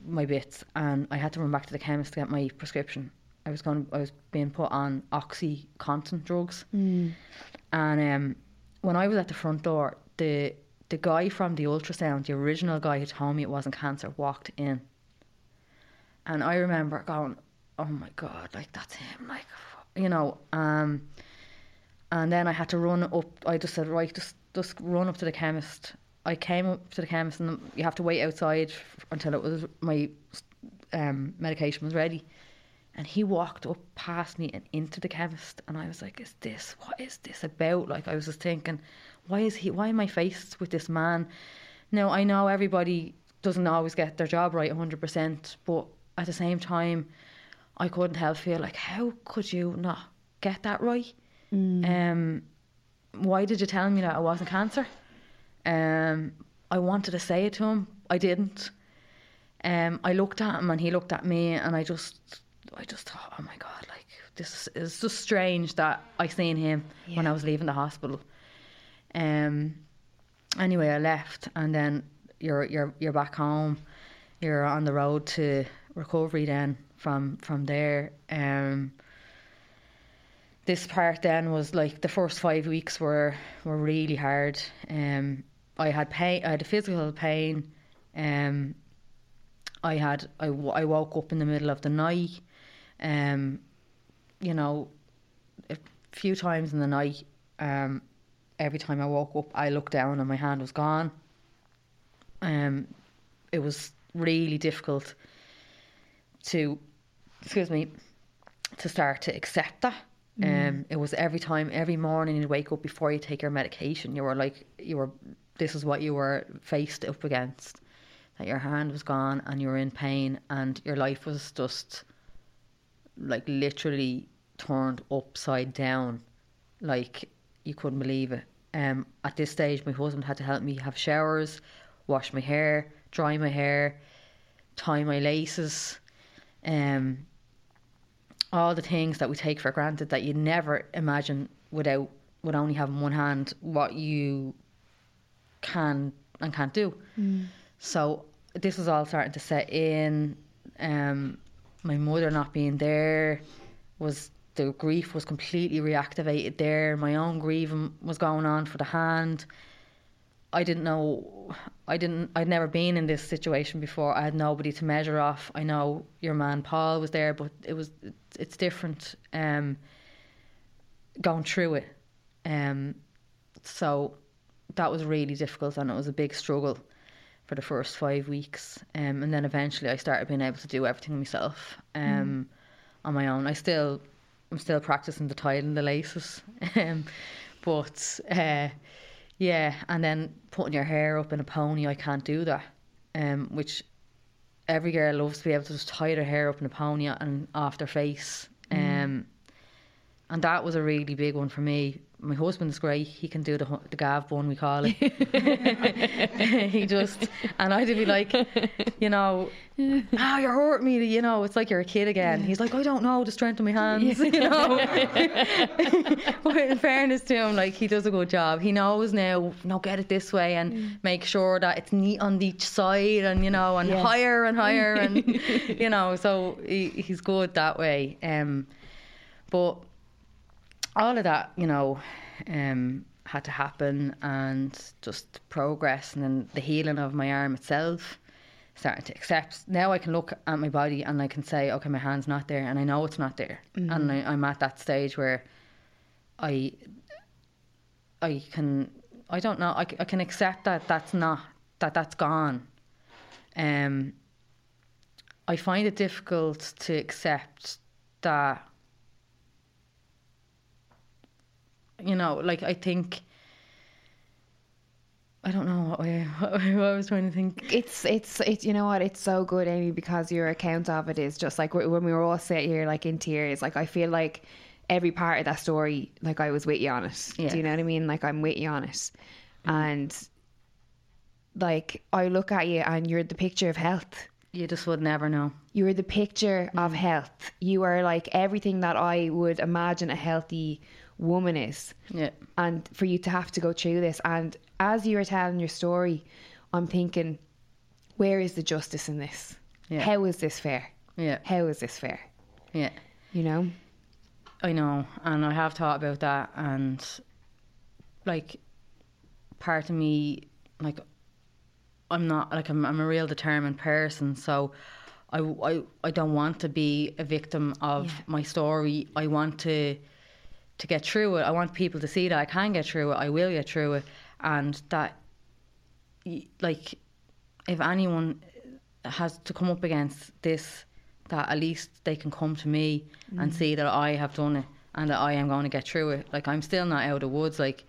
my bits, and I had to run back to the chemist to get my prescription. I was going. I was being put on OxyContin drugs, mm. and um, when I was at the front door, the the guy from the ultrasound, the original guy who told me it wasn't cancer, walked in, and I remember going, "Oh my God, like that's him, like you know." Um, and then I had to run up. I just said, "Right, just just run up to the chemist." I came up to the chemist, and you have to wait outside until it was my um, medication was ready. And he walked up past me and into the chemist, and I was like, is this, what is this about? Like, I was just thinking, why is he, why am I faced with this man? Now, I know everybody doesn't always get their job right one hundred percent, but at the same time, I couldn't help feel like, how could you not get that right? Mm. Um, why did you tell me that it wasn't cancer? Um, I wanted to say it to him, I didn't. Um, I looked at him and he looked at me, and I just... I just thought, oh my God, like this is just strange that I seen him yeah. when I was leaving the hospital. Um. Anyway, I left, and then you're you're you're back home. You're on the road to recovery then from from there. Um. this part then was like the first five weeks were were really hard. Um, I had pain. I had a physical pain. Um, I had. I, w- I woke up in the middle of the night. Um, you know, a few times in the night. Um, every time I woke up, I looked down and my hand was gone. Um, it was really difficult to, excuse me, to start to accept that. Mm. Um, it was every time, every morning you wake up before you take your medication, you were like, you were, this is what you were faced up against, that your hand was gone and you were in pain and your life was just like literally turned upside down. Like you couldn't believe it. Um, at this stage, my husband had to help me have showers, wash my hair, dry my hair, tie my laces, um, all the things that we take for granted that you never imagine without, with only having one hand, what you can and can't do. Mm. So this was all starting to set in. Um, my mother not being there was, the grief was completely reactivated there. My own grieving was going on for the hand. I didn't know, I didn't, I'd never been in this situation before. I had nobody to measure off. I know your man Paul was there, but it was, it's different um, going through it. Um, so that was really difficult and it was a big struggle for the first five weeks. Um, and then eventually I started being able to do everything myself um, mm. on my own. I still, I'm still practicing the tie and the laces, um, but... Uh, Yeah, and then putting your hair up in a pony, I can't do that. Um, which every girl loves to be able to just tie their hair up in a pony and off their face. Mm. Um, and that was a really big one for me. My husband's great; he can do the the Gav bun, we call it. He just, and I'd be like, you know, oh, you're hurting me. You know, it's like you're a kid again. He's like, I don't know the strength of my hands. You know, but in fairness to him, like he does a good job. He knows now. No, get it this way, and mm. make sure that it's neat on each side, and you know, and yes. higher and higher, and you know. So he, he's good that way. Um, but. All of that, you know, um, had to happen, and just progress, and then the healing of my arm itself, starting to accept. Now I can look at my body and I can say, okay, my hand's not there, and I know it's not there. Mm-hmm. And I, I'm at that stage where I, I can, I don't know, I, I can accept that that's not, that that's gone. Um, I find it difficult to accept that. You know, like I think, I don't know what way, what way I was trying to think. It's, it's, it's, you know what, it's so good, Amy, because your account of it is just like when we were all sat here like in tears, like I feel like every part of that story, like I was with you on it. Yeah. Do you know what I mean? Like I'm with you on it. Mm-hmm. And like I look at you and you're the picture of health. You just would never know. You're the picture mm-hmm. of health. You are like everything that I would imagine a healthy woman is, yeah. And for you to have to go through this, and as you were telling your story, I'm thinking, where is the justice in this? Yeah. How is this fair? Yeah. How is this fair? Yeah. You know. I know, and I have thought about that, and like, part of me, like, I'm not like I'm, I'm a real determined person, so. I, I, I don't want to be a victim of yeah. my story. I want to to get through it. I want people to see that I can get through it. I will get through it. And that, like, if anyone has to come up against this, that at least they can come to me mm. and see that I have done it and that I am going to get through it. Like, I'm still not out of the woods. Like,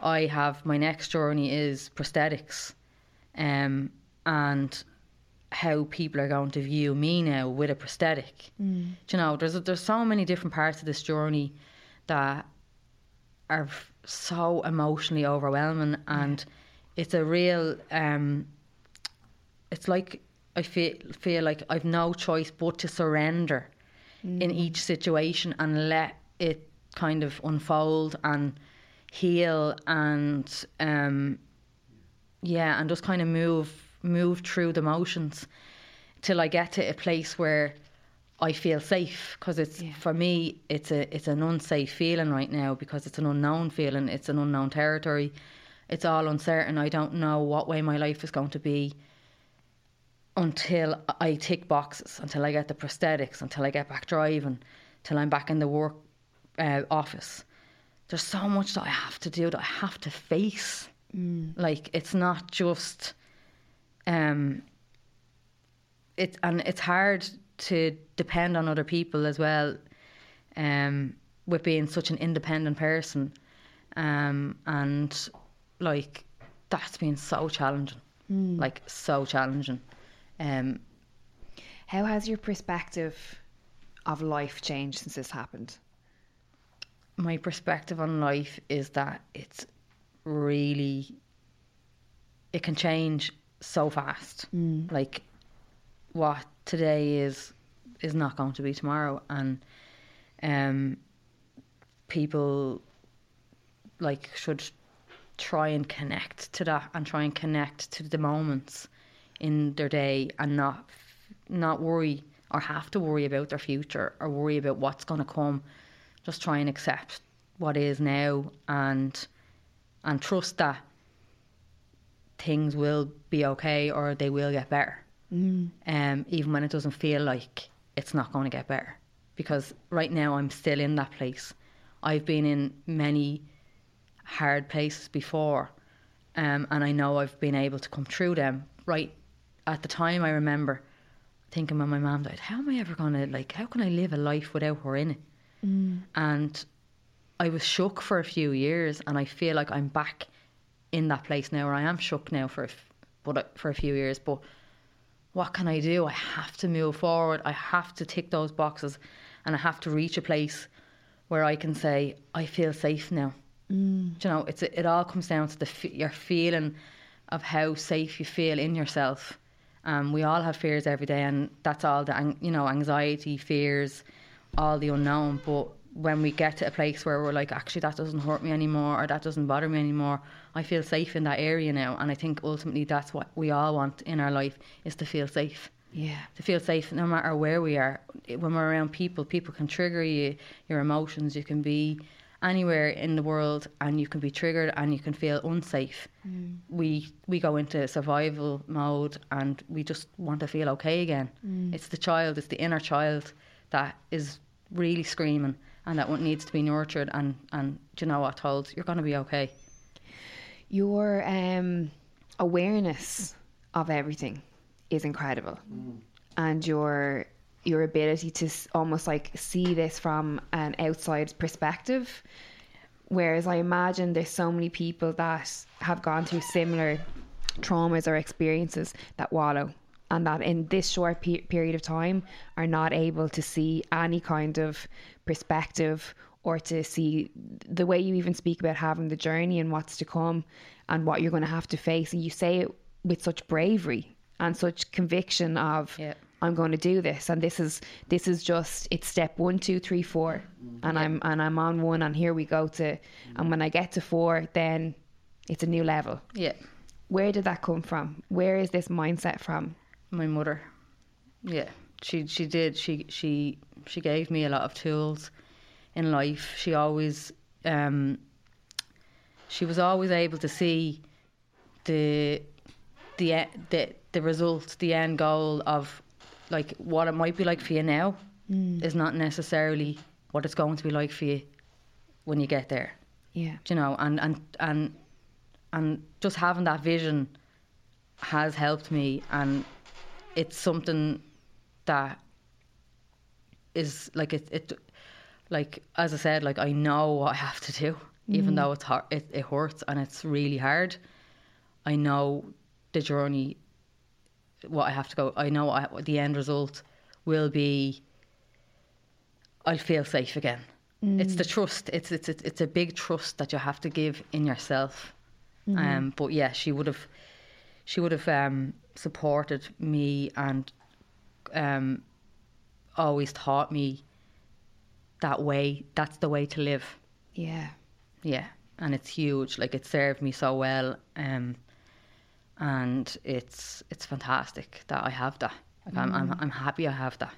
I have, my next journey is prosthetics. Um, and... how people are going to view me now with a prosthetic. Mm. Do you know, there's there's so many different parts of this journey that are so emotionally overwhelming, and yeah. it's a real. Um, it's like I feel feel like I've no choice but to surrender mm. in each situation and let it kind of unfold and heal, and um, yeah, and just kind of move. move through the motions till I get to a place where I feel safe, because it's yeah. for me it's a it's an unsafe feeling right now, because it's an unknown feeling, it's an unknown territory, it's all uncertain. I don't know what way my life is going to be until I tick boxes, until I get the prosthetics, until I get back driving, till I'm back in the work uh, office. There's so much that I have to do, that I have to face. Mm. Like, it's not just um it and it's hard to depend on other people as well, um, with being such an independent person, um, and like that's been so challenging, mm. like so challenging. Um, how has your perspective of life changed since this happened? My perspective on life is that it's really, it can change so fast. Mm. Like, what today is is not going to be tomorrow, and um, people like should try and connect to that, and try and connect to the moments in their day, and not not worry or have to worry about their future or worry about what's going to come. Just try and accept what is now, and and trust that things will be okay, or they will get better. Mm. Um, even when it doesn't feel like it's not going to get better, because right now I'm still in that place. I've been in many hard places before, um, and I know I've been able to come through them. Right at the time, I remember thinking when my mum died, how am I ever going to, like, how can I live a life without her in it? Mm. And I was shook for a few years, and I feel like I'm back in that place now, where I am shook now for a f- but for a few years, but what can I do? I have to move forward. I have to tick those boxes, and I have to reach a place where I can say, I feel safe now. Mm. Do you know, it's it all comes down to the f- your feeling of how safe you feel in yourself. Um, we all have fears every day, and that's all the, you know, anxiety, fears, all the unknown. But when we get to a place where we're like, actually, that doesn't hurt me anymore, or that doesn't bother me anymore, I feel safe in that area now. And I think ultimately that's what we all want in our life, is to feel safe. Yeah. To feel safe no matter where we are. When we're around people, people can trigger you, your emotions. You can be anywhere in the world and you can be triggered and you can feel unsafe. Mm. We we go into survival mode and we just want to feel okay again. Mm. It's the child, it's the inner child that is really screaming, and that one needs to be nurtured and, and do you know what, told you're going to be okay. Your um, awareness of everything is incredible, mm. and your your ability to almost like see this from an outside perspective, whereas I imagine there's so many people that have gone through similar traumas or experiences that wallow, and that in this short pe- period of time are not able to see any kind of perspective, or to see the way you even speak about having the journey and what's to come and what you're going to have to face. And you say it with such bravery and such conviction of, yep. I'm going to do this. And this is, this is just, it's step one, two, three, four, and yep. I'm, and I'm on one, and here we go to, and when I get to four, then it's a new level. Yeah. Where did that come from? Where is this mindset from? My mother. Yeah. She, she did. She, she, she gave me a lot of tools in life. She always, um, she was always able to see the, the, the, the result, the end goal of like what it might be like for you now mm. is not necessarily what it's going to be like for you when you get there. Yeah. Do you know, and, and, and, and just having that vision has helped me, and it's something that is like, it, it, like, as I said, like, I know what I have to do, even mm. though it's hard, it, it hurts and it's really hard. I know the journey, what I have to go. I know I, the end result will be, I'll feel safe again. Mm. It's the trust. It's, it's, it's, it's a big trust that you have to give in yourself. Mm. Um, but yeah, she would have, she would have um, supported me and um, always taught me that way, that's the way to live. Yeah. Yeah. And it's huge. Like, it served me so well. Um, and it's, it's fantastic that I have that. Like, mm. I'm, I'm, I'm happy I have that.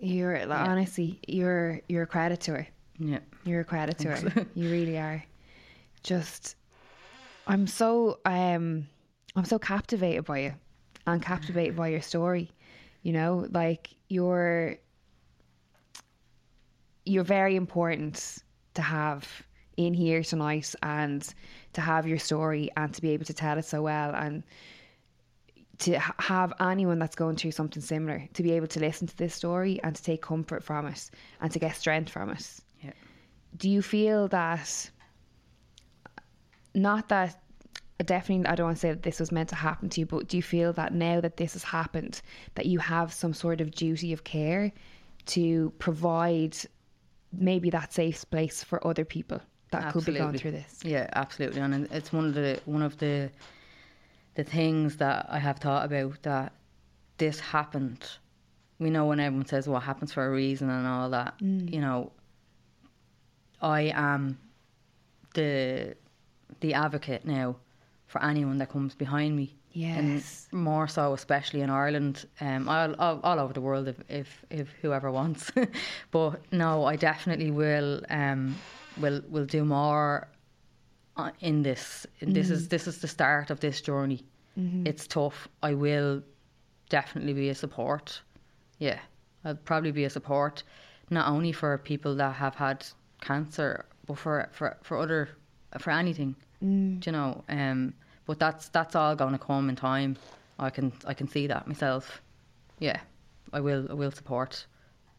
You're like, yeah. honestly, you're you're a credit to her. Yeah, you're a credit to her. So. You really are. Just, I'm so um, I'm so captivated by you, and captivated by your story. You know, like you're you're very important to have in here tonight, and to have your story, and to be able to tell it so well, and to have anyone that's going through something similar to be able to listen to this story and to take comfort from it and to get strength from it. Yeah. Do you feel that, not that, definitely I don't want to say that this was meant to happen to you, but do you feel that now that this has happened, that you have some sort of duty of care to provide maybe that safe place for other people that absolutely. Could be going through this? Yeah, absolutely. And it's one of the, one of the, the things that I have thought about, that this happened. We know when everyone says, well, it happens for a reason and all that, mm. you know, I am the the advocate now for anyone that comes behind me. Yes. And more so, especially in Ireland, um, all, all, all over the world, if, if, if whoever wants. But no, I definitely will, um, will, will do more in this. Mm-hmm. This is this is the start of this journey. Mm-hmm. It's tough. I will definitely be a support. Yeah, I'll probably be a support, not only for people that have had cancer, but for for, for other, for anything. Mm. Do you know? Um, but that's that's all going to come in time. I can I can see that myself. Yeah, I will I will support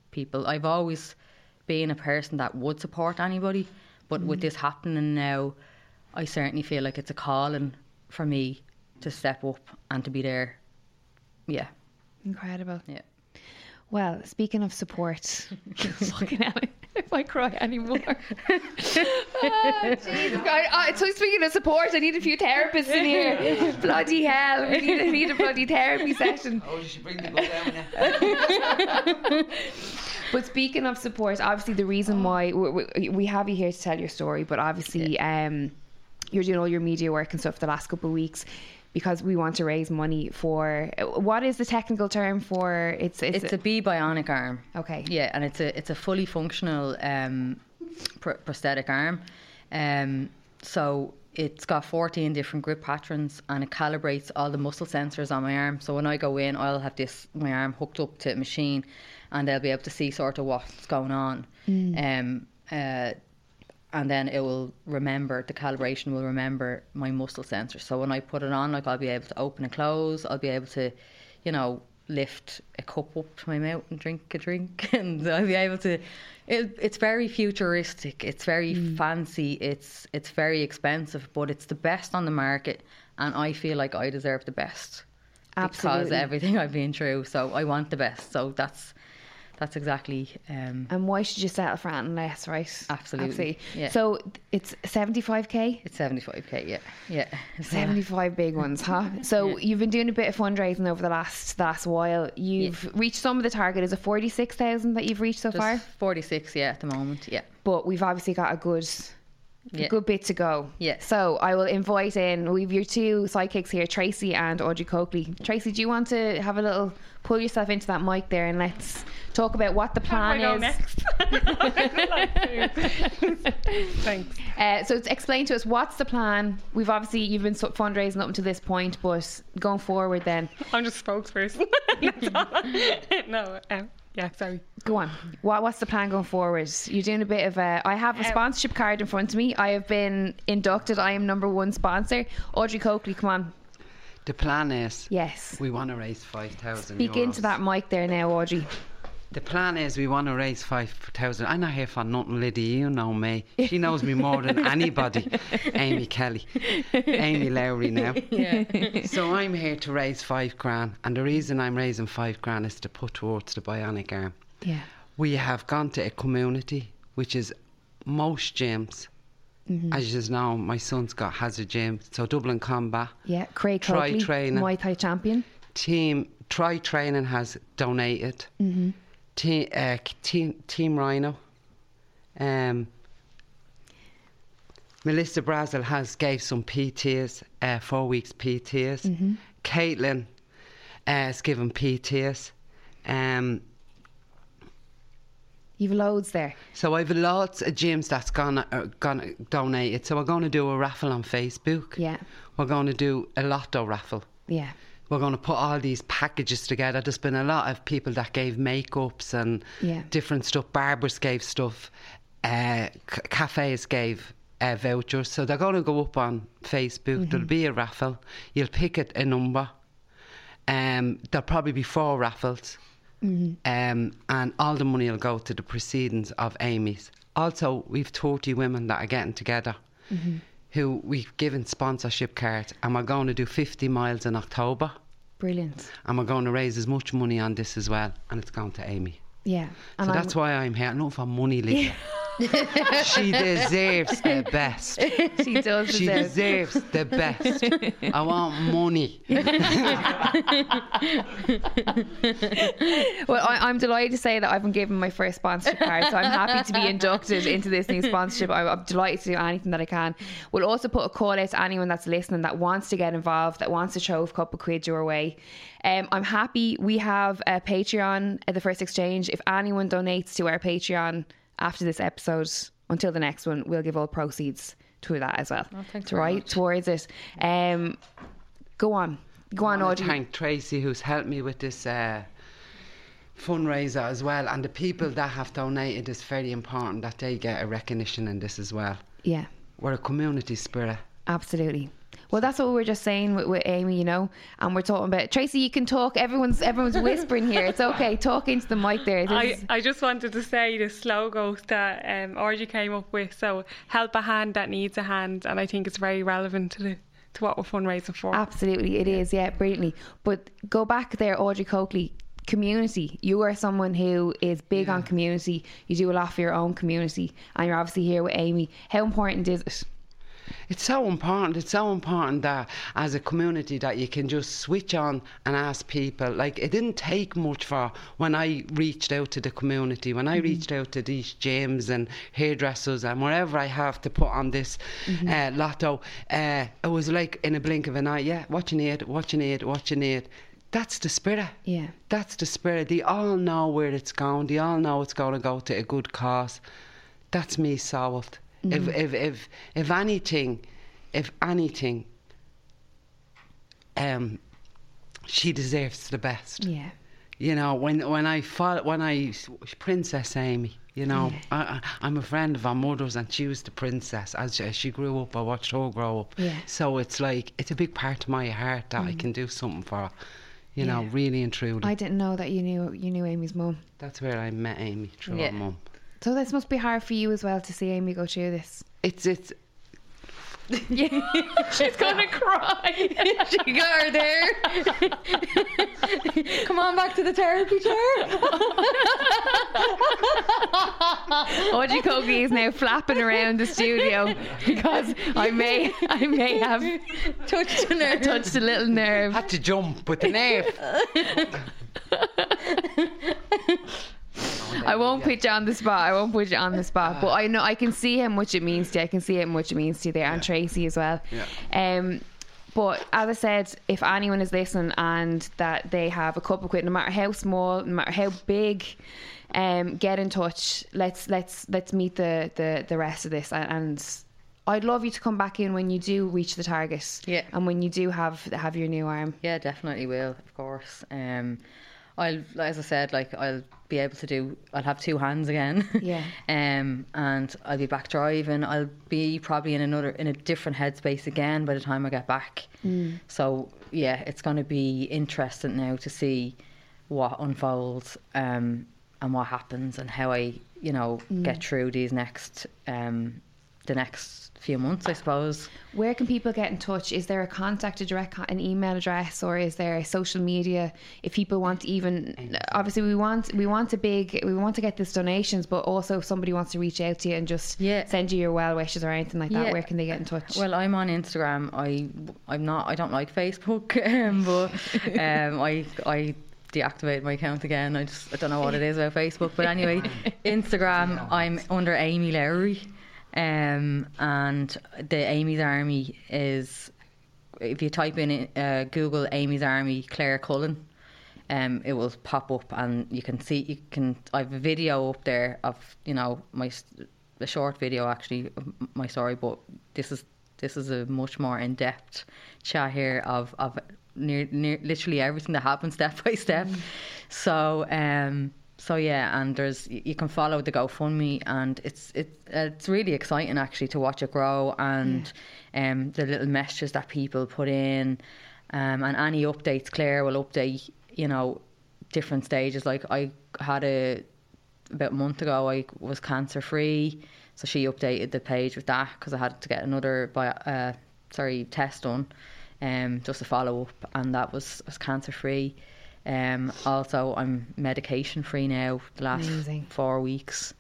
people. I've always been a person that would support anybody, but mm. with this happening now, I certainly feel like it's a calling for me to step up and to be there. Yeah. Incredible. Yeah. Well, speaking of support, fucking hell, if I cry anymore. Oh, Jesus Christ. So speaking of support, I need a few therapists in here. Bloody hell. We need, we need a bloody therapy session. Oh, you should bring the book down now. But speaking of support, obviously the reason why we, we have you here to tell your story, but obviously yeah. um, you're doing all your media work and stuff the last couple of weeks, because we want to raise money for, what is the technical term for it's it's, it's a, a bebionic arm. Okay. Yeah, and it's a it's a fully functional um, pr- prosthetic arm. Um, so it's got fourteen different grip patterns, and it calibrates all the muscle sensors on my arm. So when I go in, I'll have this my arm hooked up to a machine, and they'll be able to see sort of what's going on. Mm. Um. Uh. And then it will remember, the calibration will remember my muscle sensor. So when I put it on, like, I'll be able to open and close. I'll be able to, you know, lift a cup up to my mouth and drink a drink. And I'll be able to, it, it's very futuristic. It's very mm. fancy. It's it's very expensive, but it's the best on the market. And I feel like I deserve the best. Absolutely. Because of everything I've been through. So I want the best. So that's... That's exactly. Um, and why should you settle for anything less, right? Absolutely. Absolutely. Yeah. So it's seventy-five K? It's seventy-five K, yeah. Yeah. seventy-five big ones, huh? So yeah. You've been doing a bit of fundraising over the last last while. You've yeah. reached some of the target. Is it forty-six thousand that you've reached so Just far? forty-six, yeah, at the moment, yeah. But we've obviously got a good... Yeah. A good bit to go. Yeah. So I will invite in, we've your two sidekicks here, Tracy and Audrey Coakley. Tracy, do you want to have a little pull yourself into that mic there, and let's talk about what the plan is? Go next? Thanks. Uh, so explain to us, what's the plan? We've obviously you've been fundraising up until this point, but going forward then. I'm just a spokesperson. no. Um. Yeah, sorry. Go on. What, what's the plan going forward? You're doing a bit of a... I have a sponsorship card in front of me. I have been inducted. I am number one sponsor. Audrey Coakley, come on. The plan is... Yes. We want to raise five thousand euros. Speak into that mic there now, Audrey. The plan is we want to raise five thousand. I'm not here for nothing, Liddy. You know me. She knows me more than anybody. Amy Kelly. Amy Lowry now. Yeah. So I'm here to raise five grand. And the reason I'm raising five grand is to put towards the bionic arm. Yeah. We have gone to a community, which is most gyms. Mm-hmm. As you know, my son's got, has a gym. So Dublin Combat. Yeah, Craig Training. Craig Training. Muay Thai champion. Team, Try Training has donated. Mm-hmm. Team, uh, team, team Rhino. Um, Melissa Brazel has gave some P Ts, uh, four weeks P Ts. Mm-hmm. Caitlin uh, has given P Ts. Um, You've loads there. So I've lots of gyms that's gonna uh, gonna donate it. So we're going to do a raffle on Facebook. Yeah. We're going to do a lotto raffle. Yeah. We're going to put all these packages together. There's been a lot of people that gave makeups and yeah. different stuff. Barbers gave stuff. Uh, c- cafes gave uh, vouchers. So they're going to go up on Facebook. Mm-hmm. There'll be a raffle. You'll pick a, a number. Um, there'll probably be four raffles. Mm-hmm. Um, and all the money will go to the proceedings of Amy's. Also, we've thirty women that are getting together. Mm-hmm. Who we've given sponsorship cards, and we're going to do fifty miles in October. Brilliant. And we're going to raise as much money on this as well, and it's going to Amy. Yeah. So I'm that's why I'm here. Not for money, Lydia. Yeah. She deserves the best. She does. She deserves the best. I want money. Well, I, I'm delighted to say that I've been given my first sponsorship card, so I'm happy to be inducted into this new sponsorship. I'm, I'm delighted to do anything that I can. We'll also put a call out to anyone that's listening that wants to get involved, that wants to throw a couple of quid your way. Um, I'm happy we have a Patreon at the First Exchange. If anyone donates to our Patreon after this episode, until the next one, we'll give all proceeds to that as well. Oh, thanks very much. Towards it. Um, go on. Go on, Audrey. Thank Tracy, who's helped me with this uh, fundraiser as well. And the people that have donated, it's very important that they get a recognition in this as well. Yeah. We're a community spirit. Absolutely. Well, that's what we were just saying with, with Amy, you know, and we're talking about Tracy. You can talk. Everyone's everyone's whispering here. It's okay. Talk into the mic there. This I is... I just wanted to say the logo that um, Audrey came up with. So help a hand that needs a hand, and I think it's very relevant to the, to what we're fundraising for. Absolutely, it yeah. is. Yeah, brilliantly. But go back there, Audrey Coakley. Community. You are someone who is big yeah. on community. You do a lot for your own community, and you're obviously here with Amy. How important is it? It's so important. It's so important that as a community that you can just switch on and ask people. Like, it didn't take much for when I reached out to the community, when I mm-hmm. reached out to these gyms and hairdressers and wherever I have to put on this mm-hmm. uh, lotto. Uh, it was like in a blink of an eye. Yeah, watch an ad, watch an ad, watch an ad. That's the spirit. Yeah. That's the spirit. They all know where it's going. They all know it's going to go to a good cause. That's me solved. Mm. If, if if if anything, if anything, um, she deserves the best. Yeah. You know, when when I follow, when I Princess Amy, you know, yeah. I, I'm a friend of our mother's, and she was the princess as she, as she grew up. I watched her grow up. Yeah. So it's like it's a big part of my heart that mm. I can do something for her. You yeah. know, really and truly. I didn't know that you knew you knew Amy's mum. That's where I met Amy through yeah. her mum. So this must be hard for you as well to see Amy go through this. It's it's. Yeah, she's gonna cry. She got her there. Come on back to the therapy chair. Audrey Coakley is now flapping around the studio because I may I may have touched a nerve. Touched a little nerve. Had to jump with the nerve. I won't put you on the spot. I won't put you on the spot. But I know I can see how much it means to you. I can see how much it means to you there, and yeah. Tracy as well. Yeah. Um, but as I said, if anyone is listening and that they have a couple of quid, no matter how small, no matter how big, um, get in touch. Let's let's let's meet the the, the rest of this, and, and I'd love you to come back in when you do reach the target. Yeah. And when you do have have your new arm. Yeah, definitely will. Of course. Um. I'll, as I said, like I'll be able to do. I'll have two hands again. Yeah. um, and I'll be back driving. I'll be probably in another, in a different headspace again by the time I get back. Mm. So yeah, it's going to be interesting now to see what unfolds um, and what happens and how I, you know, mm. get through these next, um, the next few months, I suppose. Where can people get in touch? Is there a contact, a direct con- an email address, or is there a social media? If people want to even, obviously we want we want a big we want to get this donations, but also if somebody wants to reach out to you and just yeah. send you your well wishes or anything like that, yeah. where can they get in touch? Well, I'm on Instagram. I I'm not I don't like Facebook, um, but um, I I deactivated my account again. I just I don't know what it is about Facebook, but anyway, Instagram. I'm under Amy Lowry. Um, and the Amy's Army is, if you type in uh, Google Amy's Army Claire Cullen, um, it will pop up, and you can see, you can, I have a video up there of, you know, my, a short video actually, my story, but this is, this is a much more in-depth chat here of, of near, near, literally everything that happened step by step. Mm. So, um, so yeah, and there's, you can follow the GoFundMe, and it's it's it's really exciting actually to watch it grow, and yeah. um, the little messages that people put in, um, and any updates. Claire will update, you know, different stages. Like I had a about a month ago, I was cancer free, so she updated the page with that because I had to get another bio, uh, sorry test done, um, just to follow up, and that was was cancer free. Um, also, I'm medication free now the last Amazing. four weeks.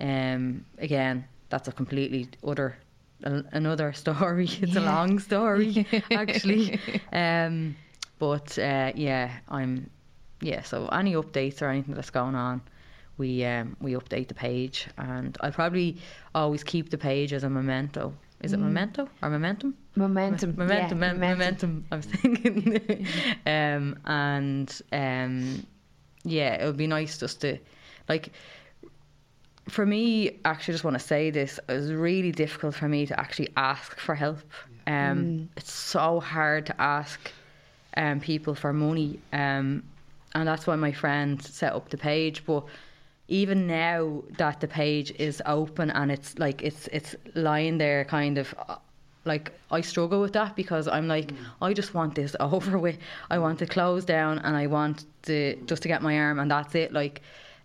Um, again, that's a completely other, a, another story. It's yeah. a long story, actually. um, but uh, yeah, I'm, yeah. So any updates or anything that's going on, we um, we update the page, and I'll probably always keep the page as a memento. Is it mm. memento or momentum? Momentum, Mem- momentum, yeah, mem- momentum. momentum. I was thinking, um, and um, yeah, it would be nice just to, like, for me, actually, I just want to say this. It was really difficult for me to actually ask for help. Um, mm. It's so hard to ask um, people for money, um, and that's why my friend set up the page, but. Even now that the page is open and it's like it's it's lying there, kind of like I struggle with that because I'm like mm. I just want this over with. I want to close down and I want to just to get my arm and that's it. Like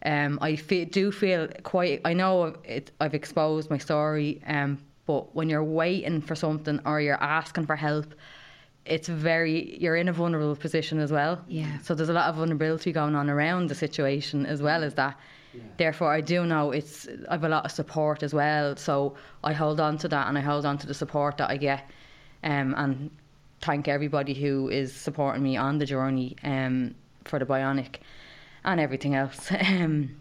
um, I fe- do feel quite. I know it, I've exposed my story, um, but when you're waiting for something or you're asking for help, it's very, you're in a vulnerable position as well. Yeah. So there's a lot of vulnerability going on around the situation as well as that. Yeah. Therefore, I do know it's, I have a lot of support as well. So I hold on to that and I hold on to the support that I get. Um, and thank everybody who is supporting me on the journey um, for the bionic and everything else. Um,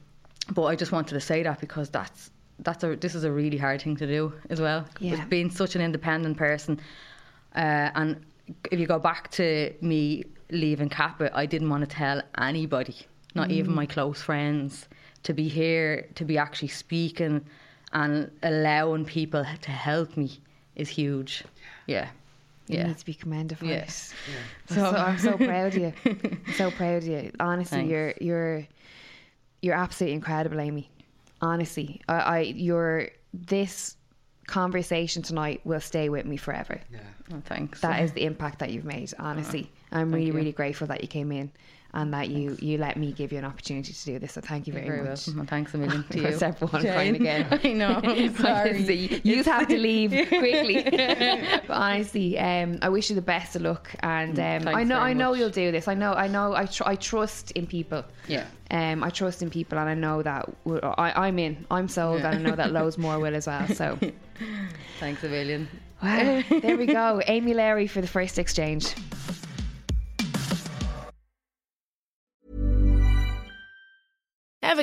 but I just wanted to say that because that's, that's a, this is a really hard thing to do as well. Yeah. Being such an independent person uh, and if you go back to me leaving Cappagh, I didn't want to tell anybody, not mm. even my close friends, to be here, to be actually speaking and allowing people to help me is huge. Yeah. Yeah. You need to be commended for yes. it. Yeah. So, so I'm so proud of you. I'm so proud of you. Honestly, Thanks. you're you're you're absolutely incredible, Amy. Honestly. I, I you're this conversation tonight will stay with me forever. Yeah. Oh, thanks. That yeah. is the impact that you've made, honestly. Oh, I'm really, you. really grateful that you came in and that you, you let me give you an opportunity to do this. So thank you very, very much. Well, thanks a million to you. It's everyone crying again. I know. I'm sorry. You have to leave quickly. But honestly, um, I wish you the best of luck. And um, I know, I know much. you'll do this. I know, I know. I, tr- I trust in people. Yeah. Um, I trust in people, and I know that I, I'm in. I'm sold, yeah. and I know that loads more will as well. So, thanks a million. Wow, there we go. Amy Lowry for the first exchange. Ever